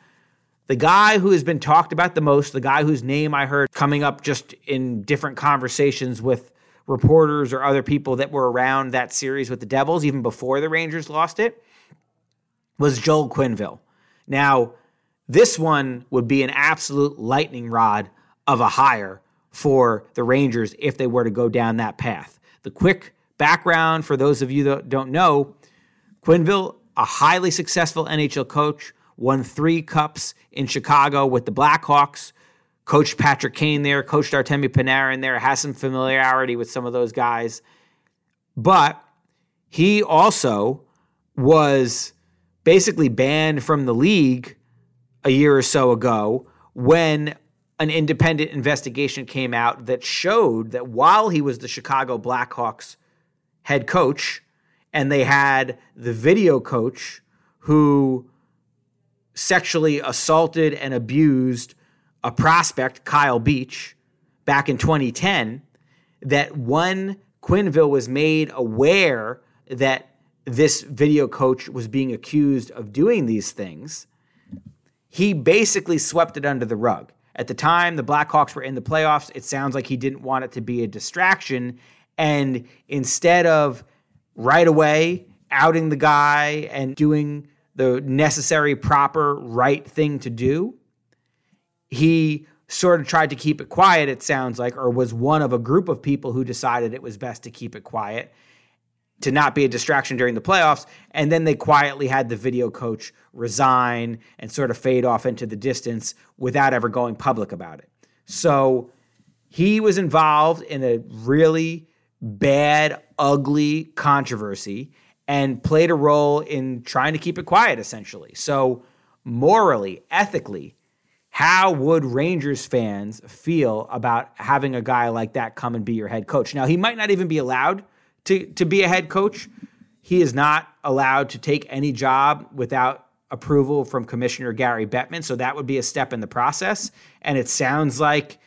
The guy who has been talked about the most, the guy whose name I heard coming up just in different conversations with reporters or other people that were around that series with the Devils, even before the Rangers lost it, was Joel Quenneville. Now, this one would be an absolute lightning rod of a hire for the Rangers if they were to go down that path. The quick background for those of you that don't know, Quenneville, a highly successful N H L coach, won three cups in Chicago with the Blackhawks, coached Patrick Kane there, coached Artemi Panarin there, has some familiarity with some of those guys. But he also was basically banned from the league a year or so ago when an independent investigation came out that showed that while he was the Chicago Blackhawks head coach and they had the video coach who sexually assaulted and abused a prospect, Kyle Beach, back in twenty ten, that when Quenneville was made aware that this video coach was being accused of doing these things, he basically swept it under the rug. At the time, the Blackhawks were in the playoffs. It sounds like he didn't want it to be a distraction. And instead of right away outing the guy and doing the necessary, proper, right thing to do, he sort of tried to keep it quiet, it sounds like, or was one of a group of people who decided it was best to keep it quiet, to not be a distraction during the playoffs. And then they quietly had the video coach resign and sort of fade off into the distance without ever going public about it. So he was involved in a really bad, ugly controversy and played a role in trying to keep it quiet, essentially. So morally, ethically, how would Rangers fans feel about having a guy like that come and be your head coach? Now, he might not even be allowed To, to be a head coach. He is not allowed to take any job without approval from Commissioner Gary Bettman, so that would be a step in the process. And it sounds like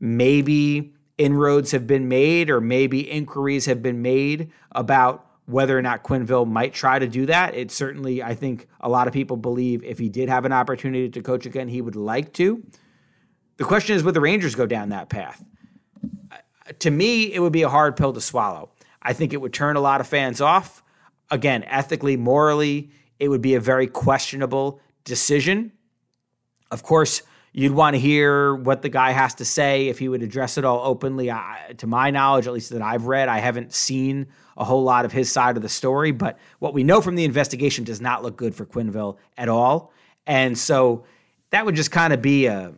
maybe inroads have been made or maybe inquiries have been made about whether or not Quenneville might try to do that. It certainly, I think a lot of people believe if he did have an opportunity to coach again, he would like to. The question is, would the Rangers go down that path? To me, it would be a hard pill to swallow. I think it would turn a lot of fans off. Again, ethically, morally, it would be a very questionable decision. Of course, you'd want to hear what the guy has to say if he would address it all openly. I, to my knowledge, at least that I've read, I haven't seen a whole lot of his side of the story, but what we know from the investigation does not look good for Quenneville at all. And so that would just kind of be a,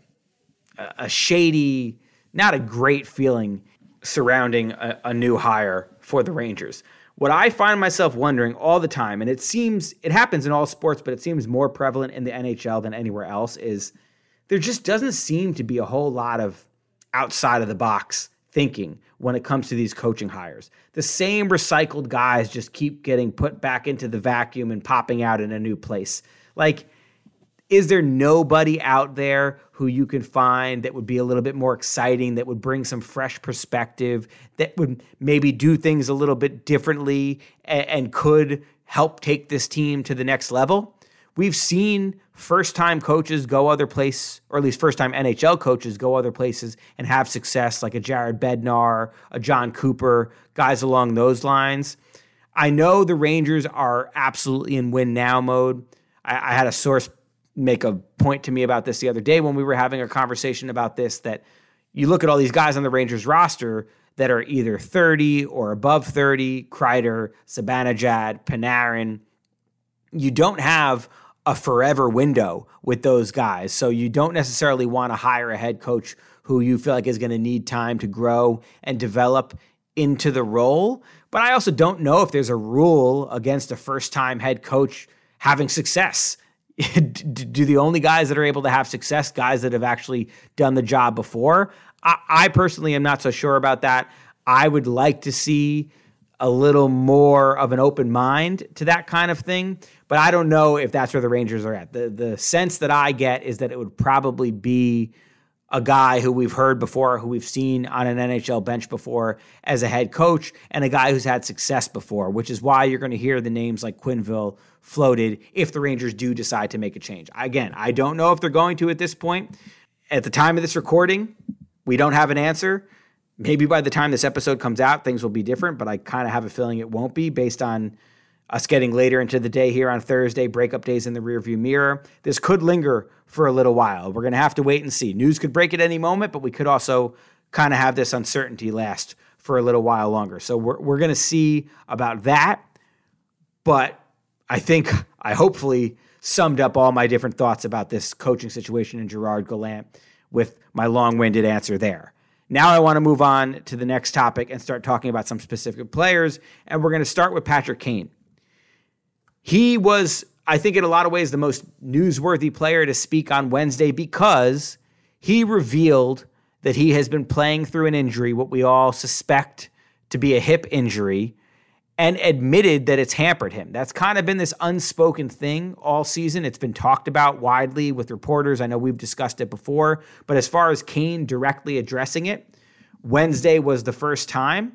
a shady, not a great feeling surrounding a, a new hire for the Rangers. What I find myself wondering all the time, and it seems, it happens in all sports, but it seems more prevalent in the N H L than anywhere else, is there just doesn't seem to be a whole lot of outside of the box thinking when it comes to these coaching hires. The same recycled guys just keep getting put back into the vacuum and popping out in a new place. Like, is there nobody out there who you can find that would be a little bit more exciting, that would bring some fresh perspective, that would maybe do things a little bit differently and, and could help take this team to the next level? We've seen first-time coaches go other places, or at least first-time N H L coaches go other places and have success, like a Jared Bednar, a John Cooper, guys along those lines. I know the Rangers are absolutely in win-now mode. I, I had a source make a point to me about this the other day when we were having a conversation about this, that you look at all these guys on the Rangers roster that are either thirty or above thirty, Kreider, Zibanejad, Panarin. You don't have a forever window with those guys. So you don't necessarily want to hire a head coach who you feel like is going to need time to grow and develop into the role. But I also don't know if there's a rule against a first-time head coach having success. Do the only guys that are able to have success guys that have actually done the job before? I, I personally am not so sure about that. I would like to see a little more of an open mind to that kind of thing, but I don't know if that's where the Rangers are at. The the sense that I get is that it would probably be a guy who we've heard before, who we've seen on an N H L bench before as a head coach, and a guy who's had success before, which is why you're going to hear the names like Quenneville floated if the Rangers do decide to make a change. Again, I don't know if they're going to at this point. At the time of this recording, we don't have an answer. Maybe by the time this episode comes out, things will be different, but I kind of have a feeling it won't be based on us getting later into the day here on Thursday, breakup days in the rearview mirror. This could linger for a little while. We're going to have to wait and see. News could break at any moment, but we could also kind of have this uncertainty last for a little while longer. So we're we're going to see about that. But I think I hopefully summed up all my different thoughts about this coaching situation in Gerard Gallant with my long-winded answer there. Now I want to move on to the next topic and start talking about some specific players. And we're going to start with Patrick Kane. He was, I think in a lot of ways, the most newsworthy player to speak on Wednesday because he revealed that he has been playing through an injury, what we all suspect to be a hip injury, and admitted that it's hampered him. That's kind of been this unspoken thing all season. It's been talked about widely with reporters. I know we've discussed it before, but as far as Kane directly addressing it, Wednesday was the first time.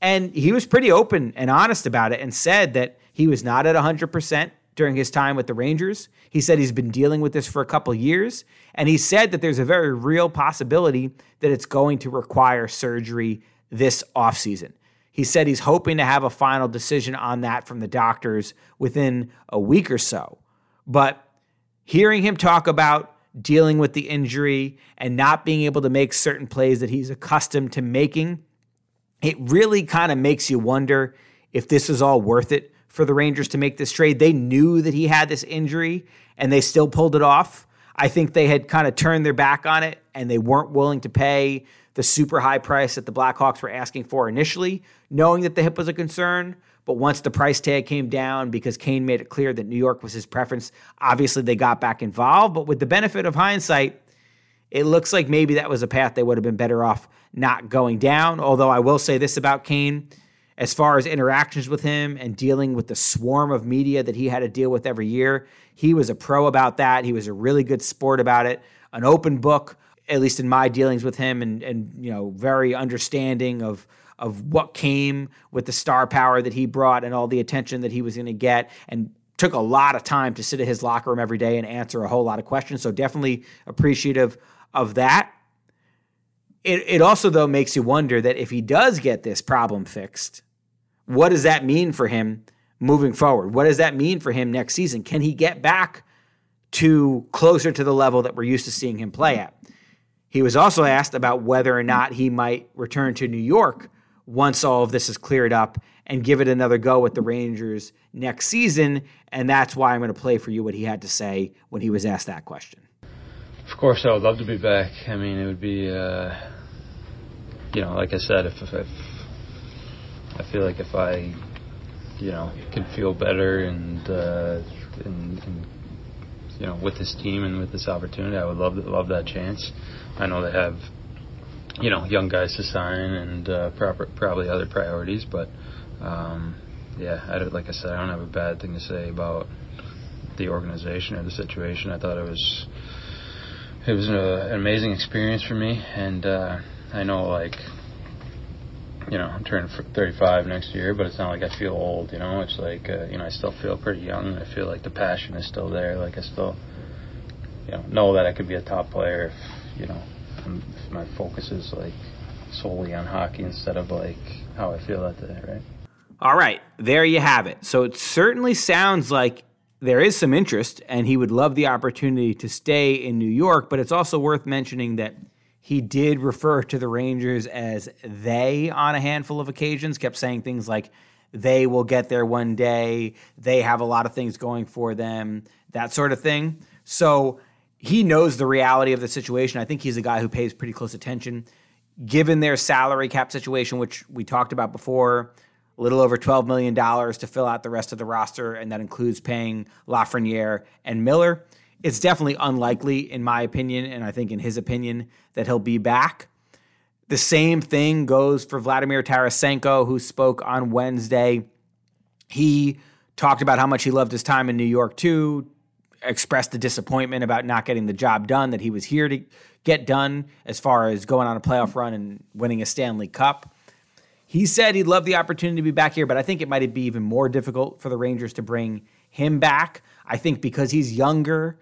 And he was pretty open and honest about it and said that he was not at one hundred percent during his time with the Rangers. He said he's been dealing with this for a couple years, and he said that there's a very real possibility that it's going to require surgery this offseason. He said he's hoping to have a final decision on that from the doctors within a week or so. But hearing him talk about dealing with the injury and not being able to make certain plays that he's accustomed to making, it really kind of makes you wonder if this is all worth it for the Rangers to make this trade. They knew that he had this injury and they still pulled it off. I think they had kind of turned their back on it and they weren't willing to pay the super high price that the Blackhawks were asking for initially, knowing that the hip was a concern. But once the price tag came down because Kane made it clear that New York was his preference, obviously they got back involved. But with the benefit of hindsight, it looks like maybe that was a path they would have been better off not going down. Although I will say this about Kane, as far as interactions with him and dealing with the swarm of media that he had to deal with every year, he was a pro about that. He was a really good sport about it, an open book, at least in my dealings with him, and, and you know, very understanding of of what came with the star power that he brought and all the attention that he was going to get, and took a lot of time to sit in his locker room every day and answer a whole lot of questions. So definitely appreciative of that. It, it also, though, makes you wonder that if he does get this problem fixed, what does that mean for him moving forward? What does that mean for him next season? Can he get back to closer to the level that we're used to seeing him play at? He was also asked about whether or not he might return to New York once all of this is cleared up and give it another go with the Rangers next season. And that's why I'm going to play for you what he had to say when he was asked that question. Of course, I would love to be back. I mean, it would be, uh, you know, like I said, if, if, if I feel like if I, you know, could feel better and, uh, and, and you know, with this team and with this opportunity, I would love love that chance. I know they have, you know, young guys to sign and uh, proper, probably other priorities, but um, yeah, I, like I said, I don't have a bad thing to say about the organization or the situation. I thought it was. It was a, an amazing experience for me, and uh, I know, like, you know, I'm turning thirty-five next year, but it's not like I feel old, you know? It's like, uh, you know, I still feel pretty young. I feel like the passion is still there. Like, I still, you know, know that I could be a top player if, you know, if my focus is, like, solely on hockey instead of, like, how I feel at the right? All right, there you have it. So it certainly sounds like there is some interest, and he would love the opportunity to stay in New York, but it's also worth mentioning that he did refer to the Rangers as they on a handful of occasions, kept saying things like, they will get there one day, they have a lot of things going for them, that sort of thing. So he knows the reality of the situation. I think he's a guy who pays pretty close attention. Given their salary cap situation, which we talked about before, a little over twelve million dollars to fill out the rest of the roster, and that includes paying Lafreniere and Miller. It's definitely unlikely, in my opinion, and I think in his opinion, that he'll be back. The same thing goes for Vladimir Tarasenko, who spoke on Wednesday. He talked about how much he loved his time in New York, too, expressed the disappointment about not getting the job done, that he was here to get done as far as going on a playoff run and winning a Stanley Cup. He said he'd love the opportunity to be back here, but I think it might be even more difficult for the Rangers to bring him back. I think because he's younger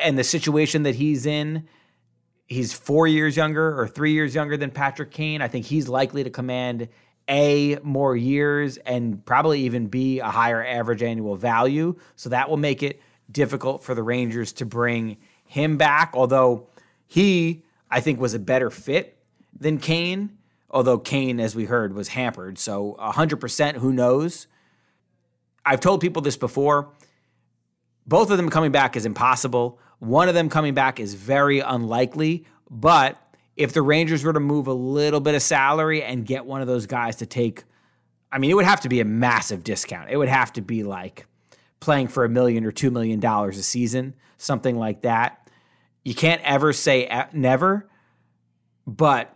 and the situation that he's in, he's four years younger or three years younger than Patrick Kane. I think he's likely to command A, more years, and probably even B, a higher average annual value. So that will make it difficult for the Rangers to bring him back, although he, I think, was a better fit than Kane. Although Kane, as we heard, was hampered. So one hundred percent, who knows? I've told people this before. Both of them coming back is impossible. One of them coming back is very unlikely. But if the Rangers were to move a little bit of salary and get one of those guys to take, I mean, it would have to be a massive discount. It would have to be like playing for a million or two million dollars a season, something like that. You can't ever say never, but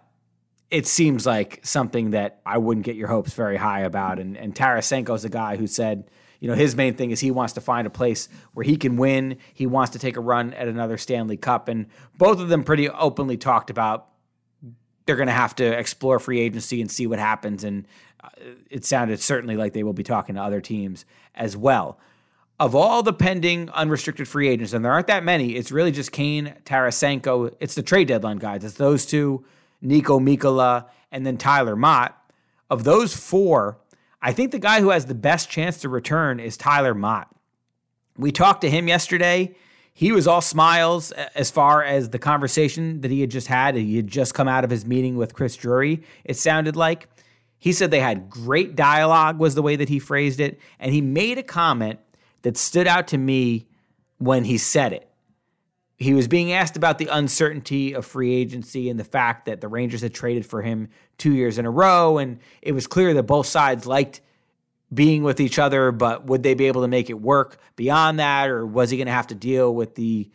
it seems like something that I wouldn't get your hopes very high about. And, and Tarasenko's a guy who said, you know, his main thing is he wants to find a place where he can win. He wants to take a run at another Stanley Cup. And both of them pretty openly talked about they're going to have to explore free agency and see what happens. And it sounded certainly like they will be talking to other teams as well. Of all the pending unrestricted free agents, and there aren't that many, it's really just Kane, Tarasenko. It's the trade deadline guys. It's those two, Nico Mikola, and then Tyler Motte. Of those four, I think the guy who has the best chance to return is Tyler Motte. We talked to him yesterday. He was all smiles as far as the conversation that he had just had. He had just come out of his meeting with Chris Drury, it sounded like. He said they had great dialogue, was the way that he phrased it. And he made a comment that stood out to me when he said it. He was being asked about the uncertainty of free agency and the fact that the Rangers had traded for him two years in a row, and it was clear that both sides liked being with each other, but would they be able to make it work beyond that, or was he going to have to deal with the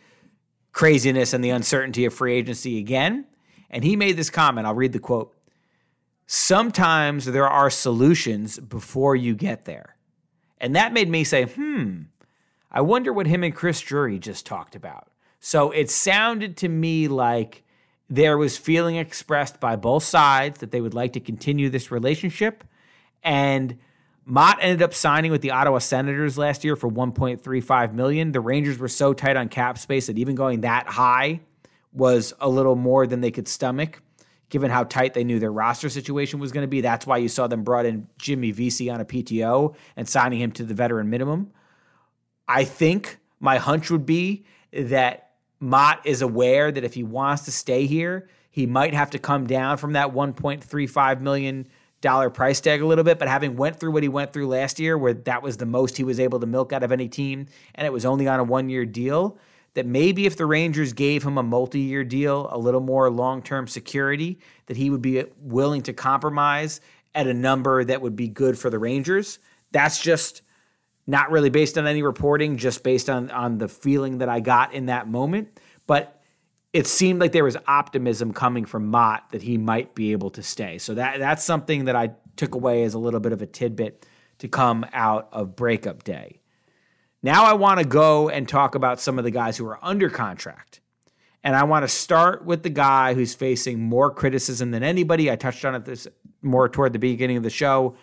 craziness and the uncertainty of free agency again? And he made this comment. I'll read the quote. Sometimes there are solutions before you get there. And that made me say, hmm, I wonder what him and Chris Drury just talked about. So it sounded to me like there was feeling expressed by both sides that they would like to continue this relationship. And Motte ended up signing with the Ottawa Senators last year for one point three five million dollars. The Rangers were so tight on cap space that even going that high was a little more than they could stomach, given how tight they knew their roster situation was going to be. That's why you saw them brought in Jimmy Vesey on a P T O and signing him to the veteran minimum. I think my hunch would be that Motte is aware that if he wants to stay here, he might have to come down from that one point three five million dollars price tag a little bit. But having went through what he went through last year, where that was the most he was able to milk out of any team, and it was only on a one-year deal, that maybe if the Rangers gave him a multi-year deal, a little more long-term security, that he would be willing to compromise at a number that would be good for the Rangers. That's just not really based on any reporting, just based on, on the feeling that I got in that moment. But it seemed like there was optimism coming from Motte that he might be able to stay. So that that's something that I took away as a little bit of a tidbit to come out of breakup day. Now I want to go and talk about some of the guys who are under contract. And I want to start with the guy who's facing more criticism than anybody. I touched on it this more toward the beginning of the show.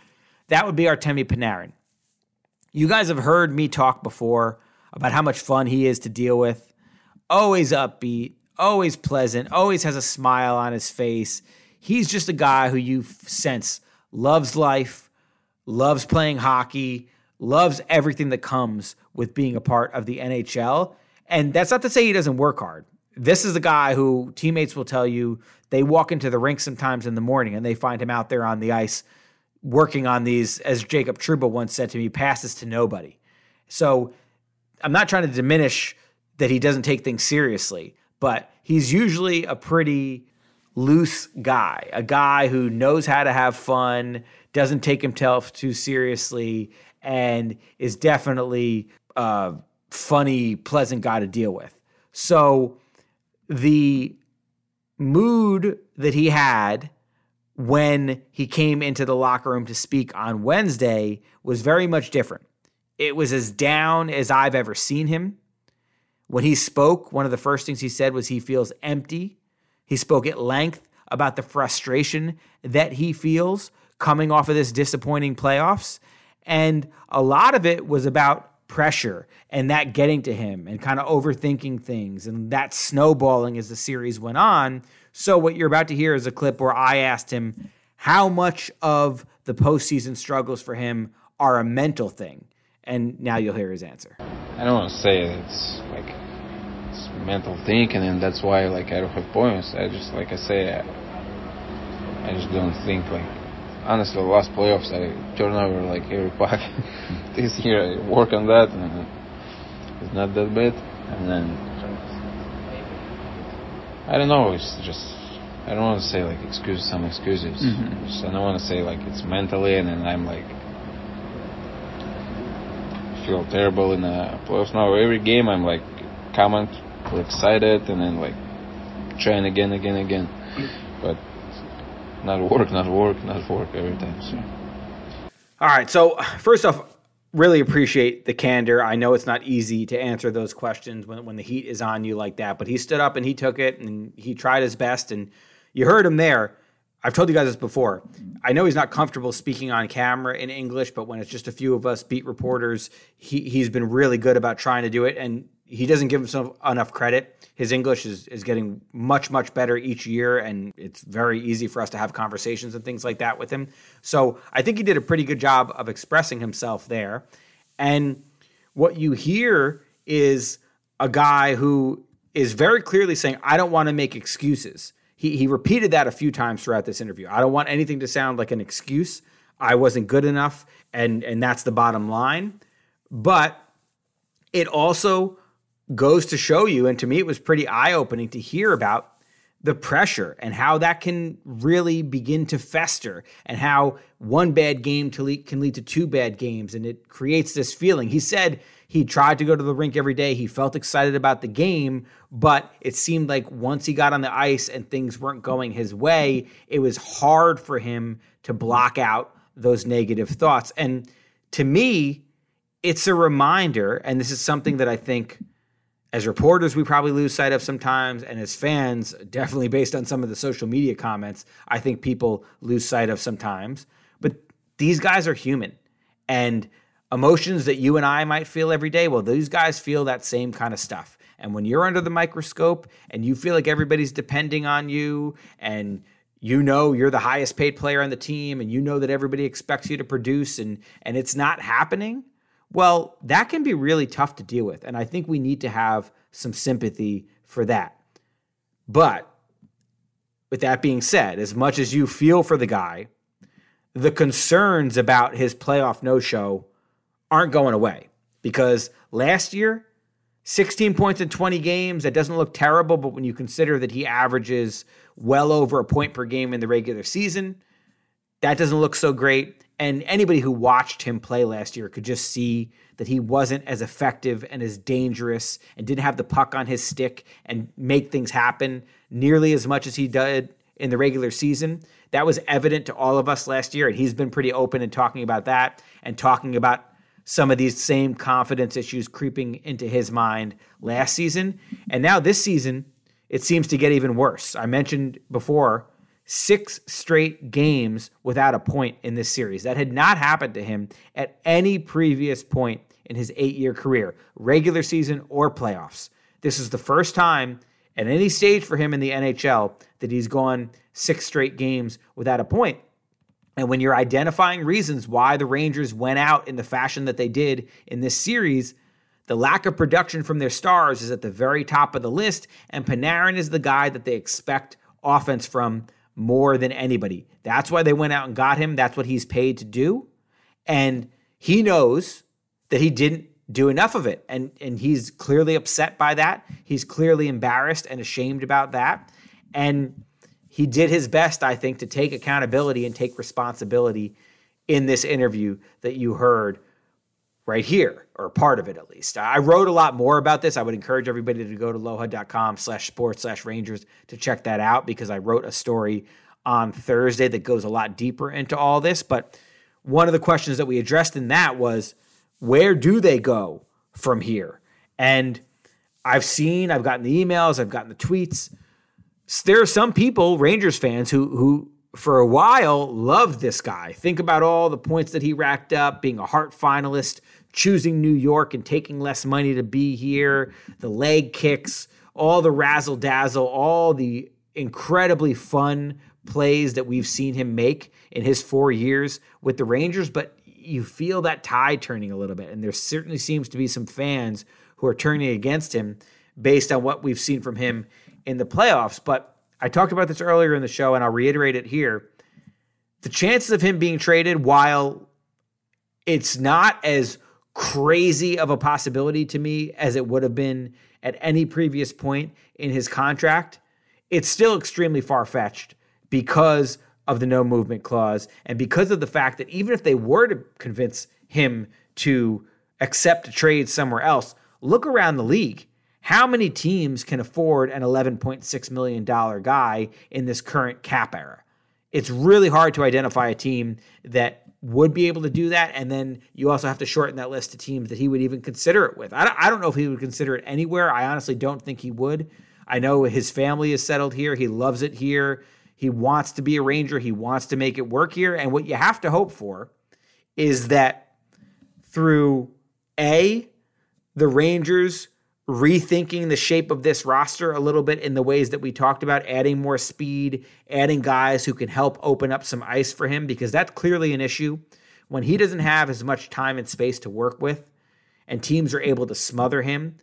That would be Artemi Panarin. You guys have heard me talk before about how much fun he is to deal with. Always upbeat, always pleasant, always has a smile on his face. He's just a guy who you sense loves life, loves playing hockey, loves everything that comes with being a part of the N H L. And that's not to say he doesn't work hard. This is the guy who teammates will tell you they walk into the rink sometimes in the morning and they find him out there on the ice working on these, as Jacob Trouba once said to me, passes to nobody. So I'm not trying to diminish that he doesn't take things seriously, but he's usually a pretty loose guy, a guy who knows how to have fun, doesn't take himself too seriously, and is definitely a funny, pleasant guy to deal with. So the mood that he had when he came into the locker room to speak on Wednesday was very much different. It was as down as I've ever seen him. When he spoke, one of the first things he said was he feels empty. He spoke at length about the frustration that he feels coming off of this disappointing playoffs. And a lot of it was about pressure and that getting to him and kind of overthinking things and that snowballing as the series went on. So what you're about to hear is a clip where I asked him how much of the postseason struggles for him are a mental thing. And now you'll hear his answer. I don't want to say it. It's like it's mental thinking, and that's why like I don't have points. I just like I say, I, I just don't think like honestly. Last playoffs, I turn over like every puck. This year, I work on that, and it's not that bad. And then I don't know. It's just I don't want to say like excuse some excuses. Mm-hmm. Just, I don't want to say like it's mentally, and then I'm like. Feel terrible in the playoffs now. Every game I'm like calm and excited, and then like trying again, again, again. But not work, not work, not work every time. So. All right. So first off, really appreciate the candor. I know it's not easy to answer those questions when when the heat is on you like that. But he stood up and he took it and he tried his best. And you heard him there. I've told you guys this before. I know he's not comfortable speaking on camera in English, but when it's just a few of us beat reporters, he, he's been really good about trying to do it, and he doesn't give himself enough credit. His English is, is getting much, much better each year, and it's very easy for us to have conversations and things like that with him. So I think he did a pretty good job of expressing himself there. And what you hear is a guy who is very clearly saying, I don't want to make excuses. He he repeated that a few times throughout this interview. I don't want anything to sound like an excuse. I wasn't good enough, and, and that's the bottom line. But it also goes to show you, and to me it was pretty eye-opening to hear about the pressure and how that can really begin to fester and how one bad game to lead, can lead to two bad games, and it creates this feeling. He said he tried to go to the rink every day. He felt excited about the game, but it seemed like once he got on the ice and things weren't going his way, it was hard for him to block out those negative thoughts. And to me, it's a reminder, and this is something that I think as reporters, we probably lose sight of sometimes, and as fans, definitely based on some of the social media comments, I think people lose sight of sometimes. But these guys are human, and emotions that you and I might feel every day, well, these guys feel that same kind of stuff. And when you're under the microscope and you feel like everybody's depending on you, and you know you're the highest paid player on the team, and you know that everybody expects you to produce, and and it's not happening, well, that can be really tough to deal with, and I think we need to have some sympathy for that. But with that being said, as much as you feel for the guy, the concerns about his playoff no-show aren't going away, because last year, sixteen points in twenty games, that doesn't look terrible, but when you consider that he averages well over a point per game in the regular season, that doesn't look so great. And anybody who watched him play last year could just see that he wasn't as effective and as dangerous and didn't have the puck on his stick and make things happen nearly as much as he did in the regular season. That was evident to all of us last year, and he's been pretty open in talking about that and talking about some of these same confidence issues creeping into his mind last season. And now this season, it seems to get even worse. I mentioned before, six straight games without a point in this series. That had not happened to him at any previous point in his eight-year career, regular season or playoffs. This is the first time at any stage for him in the N H L that he's gone six straight games without a point. And when you're identifying reasons why the Rangers went out in the fashion that they did in this series, the lack of production from their stars is at the very top of the list, and Panarin is the guy that they expect offense from more than anybody. That's why they went out and got him. That's what he's paid to do. And he knows that he didn't do enough of it. And, and he's clearly upset by that. He's clearly embarrassed and ashamed about that. And he did his best, I think, to take accountability and take responsibility in this interview that you heard right here, or part of it at least. I wrote a lot more about this. I would encourage everybody to go to lohud.com slash sports slash Rangers to check that out, because I wrote a story on Thursday that goes a lot deeper into all this. But one of the questions that we addressed in that was, where do they go from here? And I've seen, I've gotten the emails, I've gotten the tweets. There are some people, Rangers fans, who who for a while loved this guy. Think about all the points that he racked up, being a Hart finalist, choosing New York and taking less money to be here, the leg kicks, all the razzle-dazzle, all the incredibly fun plays that we've seen him make in his four years with the Rangers. But you feel that tide turning a little bit, and there certainly seems to be some fans who are turning against him based on what we've seen from him in the playoffs. But I talked about this earlier in the show, and I'll reiterate it here. The chances of him being traded, while it's not as crazy of a possibility to me as it would have been at any previous point in his contract, it's still extremely far-fetched because of the no movement clause and because of the fact that even if they were to convince him to accept a trade somewhere else, look around the league. How many teams can afford an eleven point six million dollars guy in this current cap era? It's really hard to identify a team that would be able to do that, and then you also have to shorten that list to teams that he would even consider it with. I don't, I don't know if he would consider it anywhere. I honestly don't think he would. I know his family is settled here. He loves it here. He wants to be a Ranger. He wants to make it work here. And what you have to hope for is that through, A, the Rangers rethinking the shape of this roster a little bit in the ways that we talked about, adding more speed, adding guys who can help open up some ice for him, because that's clearly an issue. When he doesn't have as much time and space to work with and teams are able to smother him,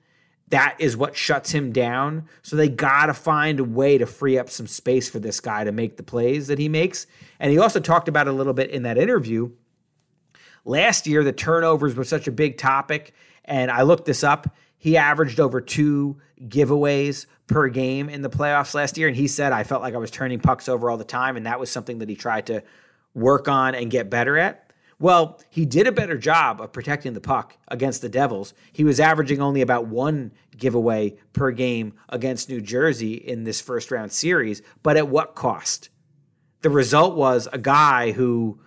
that is what shuts him down. So they got to find a way to free up some space for this guy to make the plays that he makes. And he also talked about it a little bit in that interview. Last year, the turnovers were such a big topic, and I looked this up. He averaged over two giveaways per game in the playoffs last year, and he said, I felt like I was turning pucks over all the time, and that was something that he tried to work on and get better at. Well, he did a better job of protecting the puck against the Devils. He was averaging only about one giveaway per game against New Jersey in this first-round series, but at what cost? The result was a guy who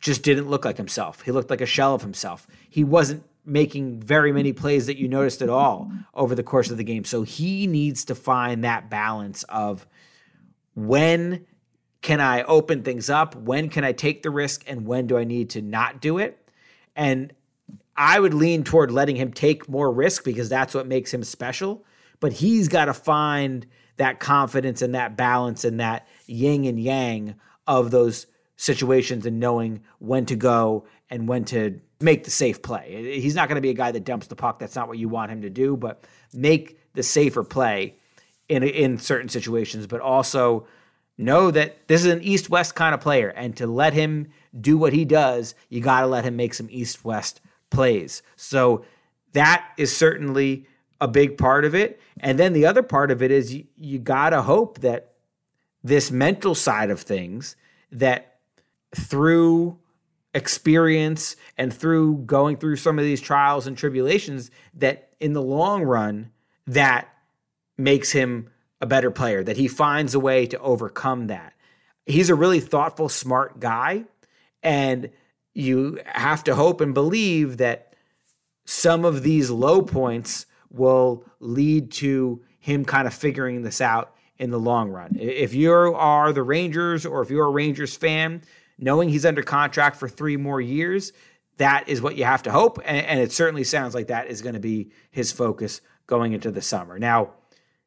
just didn't look like himself. He looked like a shell of himself. He wasn't making very many plays that you noticed at all over the course of the game. So he needs to find that balance of, when can I open things up? When can I take the risk? And when do I need to not do it? And I would lean toward letting him take more risk, because that's what makes him special. But he's got to find that confidence and that balance and that yin and yang of those situations and knowing when to go and when to make the safe play. He's not going to be a guy that dumps the puck. That's not what you want him to do, but make the safer play in in certain situations, but also know that this is an East-West kind of player, and to let him do what he does, you got to let him make some East-West plays. So that is certainly a big part of it. And then the other part of it is you, you got to hope that this mental side of things, that through experience and through going through some of these trials and tribulations, that in the long run, that makes him a better player, that he finds a way to overcome that. He's a really thoughtful, smart guy, and you have to hope and believe that some of these low points will lead to him kind of figuring this out in the long run. If you are the Rangers, or if you're a Rangers fan, knowing he's under contract for three more years, that is what you have to hope. And, and it certainly sounds like that is going to be his focus going into the summer. Now,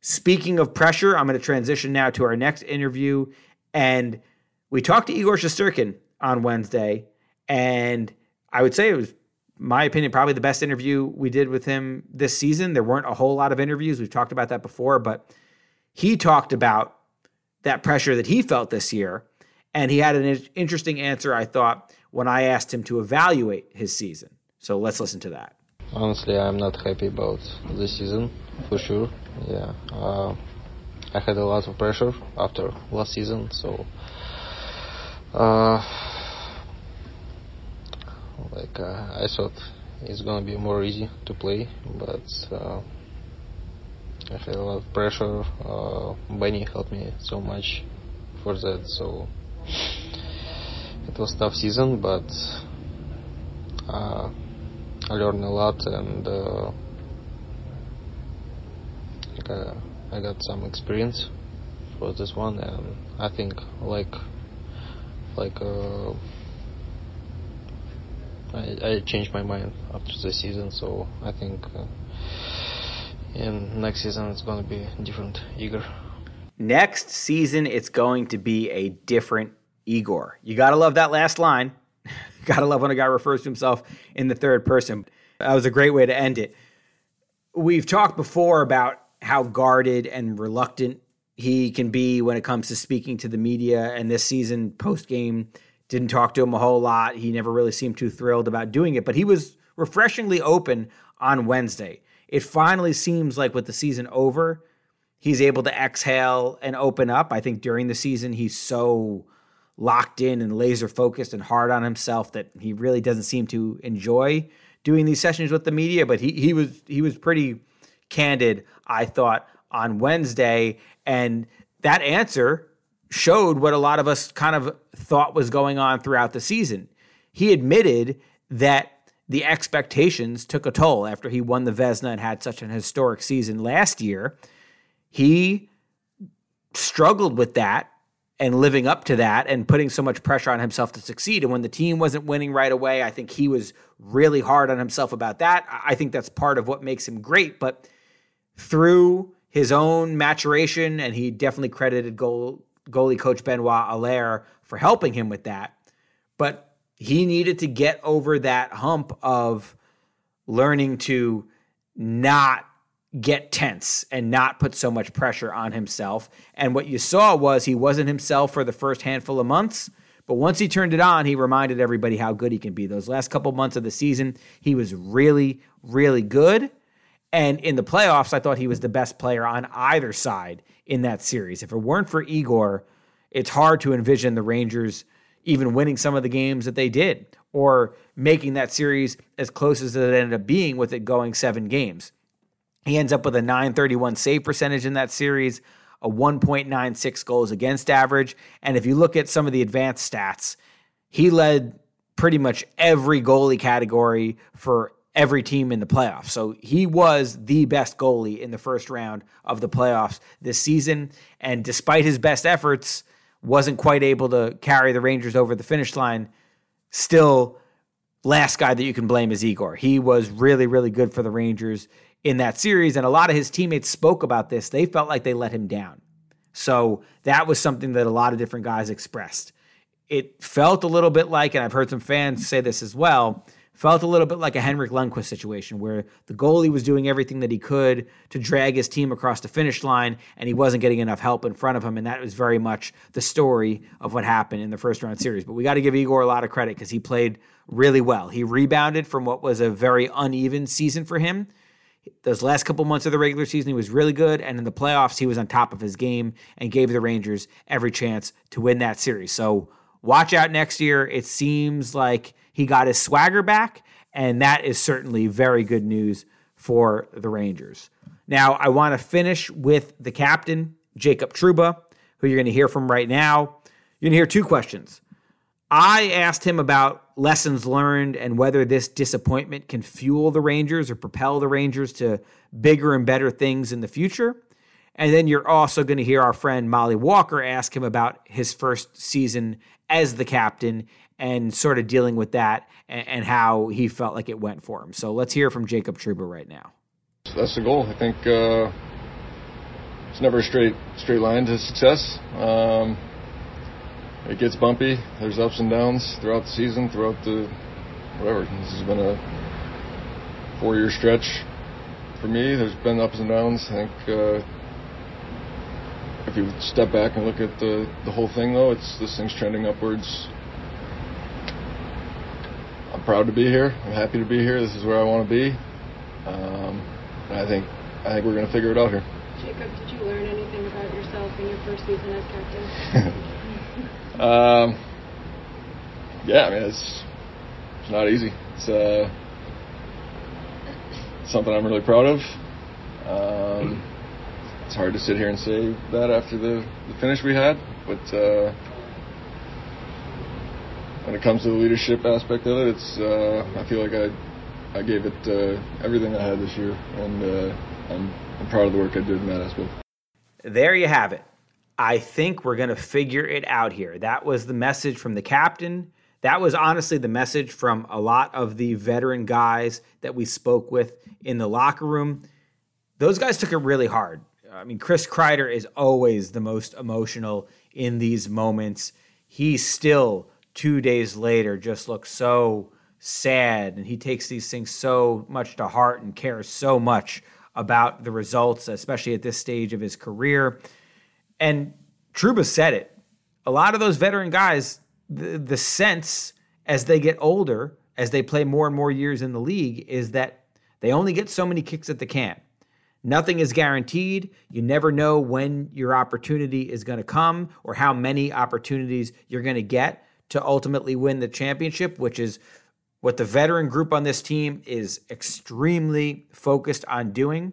speaking of pressure, I'm going to transition now to our next interview. And we talked to Igor Shesterkin on Wednesday. And I would say it was, my opinion, probably the best interview we did with him this season. There weren't a whole lot of interviews. We've talked about that before, but he talked about that pressure that he felt this year. And he had an interesting answer, I thought, when I asked him to evaluate his season. So let's listen to that. Honestly, I'm not happy about this season, for sure. Yeah, uh, I had a lot of pressure after last season, so uh, like uh, I thought it's gonna be more easy to play, but uh, I had a lot of pressure. Uh, Benny helped me so much for that, so it was a tough season, but uh, I learned a lot, and uh, uh, I got some experience for this one, and I think like like uh, I, I changed my mind after the season, so I think uh, in next season it's going to be different Igor. Next season it's going to be a different Igor. You got to love that last line. Gotta love when a guy refers to himself in the third person. That was a great way to end it. We've talked before about how guarded and reluctant he can be when it comes to speaking to the media. And this season, post-game, didn't talk to him a whole lot. He never really seemed too thrilled about doing it. But he was refreshingly open on Wednesday. It finally seems like with the season over, he's able to exhale and open up. I think during the season, he's so locked in and laser focused and hard on himself that he really doesn't seem to enjoy doing these sessions with the media. But he he was he was pretty candid, I thought, on Wednesday. And that answer showed what a lot of us kind of thought was going on throughout the season. He admitted that the expectations took a toll after he won the Vezina and had such an historic season last year. He struggled with that and living up to that and putting so much pressure on himself to succeed. And when the team wasn't winning right away, I think he was really hard on himself about that. I think that's part of what makes him great. But through his own maturation, and he definitely credited goal, goalie coach Benoit Allaire for helping him with that. But he needed to get over that hump of learning to not get tense and not put so much pressure on himself. And what you saw was he wasn't himself for the first handful of months, but once he turned it on, he reminded everybody how good he can be. Those last couple months of the season, he was really, really good. And in the playoffs, I thought he was the best player on either side in that series. If it weren't for Igor, it's hard to envision the Rangers even winning some of the games that they did or making that series as close as it ended up being with it going seven games. He ends up with a nine thirty-one save percentage in that series, a one point nine six goals against average. And if you look at some of the advanced stats, he led pretty much every goalie category for every team in the playoffs. So he was the best goalie in the first round of the playoffs this season. And despite his best efforts, wasn't quite able to carry the Rangers over the finish line. Still, last guy that you can blame is Igor. He was really, really good for the Rangers in that series, and a lot of his teammates spoke about this. They felt like they let him down. So that was something that a lot of different guys expressed. It felt a little bit like, and I've heard some fans say this as well, felt a little bit like a Henrik Lundqvist situation where the goalie was doing everything that he could to drag his team across the finish line, and he wasn't getting enough help in front of him, and that was very much the story of what happened in the first-round series. But we got to give Igor a lot of credit because he played really well. He rebounded from what was a very uneven season for him. Those last couple months of the regular season, he was really good. And in the playoffs, he was on top of his game and gave the Rangers every chance to win that series. So watch out next year. It seems like he got his swagger back, and that is certainly very good news for the Rangers. Now, I want to finish with the captain, Jacob Trouba, who you're going to hear from right now. You're going to hear two questions. I asked him about lessons learned and whether this disappointment can fuel the Rangers or propel the Rangers to bigger and better things in the future. And then you're also going to hear our friend Molly Walker ask him about his first season as the captain and sort of dealing with that and how he felt like it went for him. So let's hear from Jacob Trouba right now. That's the goal. I think uh, it's never a straight, straight line to success. Um, it gets bumpy. There's ups and downs throughout the season, throughout the whatever. This has been a four-year stretch for me. There's been ups and downs. I think uh, if you step back and look at the, the whole thing, though, it's this thing's trending upwards. I'm proud to be here. I'm happy to be here. This is where I want to be. Um, and I think I think we're going to figure it out here. Jacob, did you learn anything about yourself in your first season as captain? um, yeah, I mean, it's it's not easy. It's uh, something I'm really proud of. Um, it's hard to sit here and say that after the, the finish we had, but. Uh, When it comes to the leadership aspect of it, it's uh, I feel like I I gave it uh, everything I had this year, and uh, I'm, I'm proud of the work I did in that aspect. There you have it. I think we're going to figure it out here. That was the message from the captain. That was honestly the message from a lot of the veteran guys that we spoke with in the locker room. Those guys took it really hard. I mean, Chris Kreider is always the most emotional in these moments. He still... two days later, just looks so sad, and he takes these things so much to heart and cares so much about the results, especially at this stage of his career. And Trouba said it. A lot of those veteran guys, the, the sense as they get older, as they play more and more years in the league, is that they only get so many kicks at the can. Nothing is guaranteed. You never know when your opportunity is going to come or how many opportunities you're going to get to ultimately win the championship, which is what the veteran group on this team is extremely focused on doing.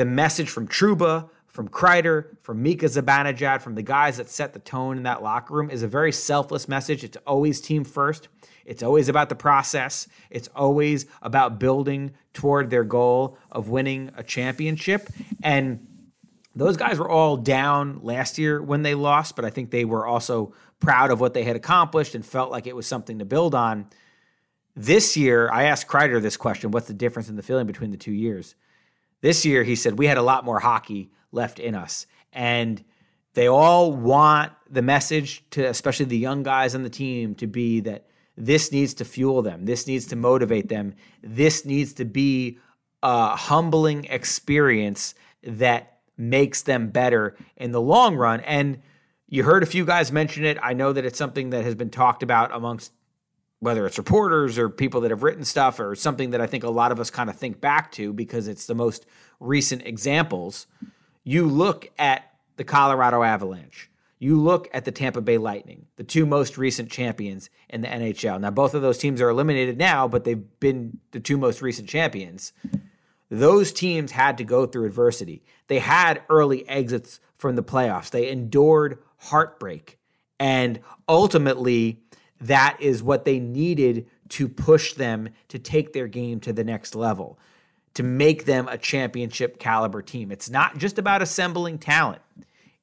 The message from Trouba, from Kreider, from Mika Zibanejad, from the guys that set the tone in that locker room is a very selfless message. It's always team first. It's always about the process. It's always about building toward their goal of winning a championship. And those guys were all down last year when they lost, but I think they were also proud of what they had accomplished and felt like it was something to build on. This year, I asked Kreider this question, what's the difference in the feeling between the two years? This year, he said, we had a lot more hockey left in us. And they all want the message to, especially the young guys on the team, to be that this needs to fuel them. This needs to motivate them. This needs to be a humbling experience that makes them better in the long run. And you heard a few guys mention it. I know that it's something that has been talked about amongst, whether it's reporters or people that have written stuff, or something that I think a lot of us kind of think back to because it's the most recent examples. You look at the Colorado Avalanche. You look at the Tampa Bay Lightning, the two most recent champions in the N H L. Now, both of those teams are eliminated now, but they've been the two most recent champions. Those teams had to go through adversity. They had early exits from the playoffs. They endured heartbreak. And ultimately, that is what they needed to push them to take their game to the next level, to make them a championship caliber team. It's not just about assembling talent.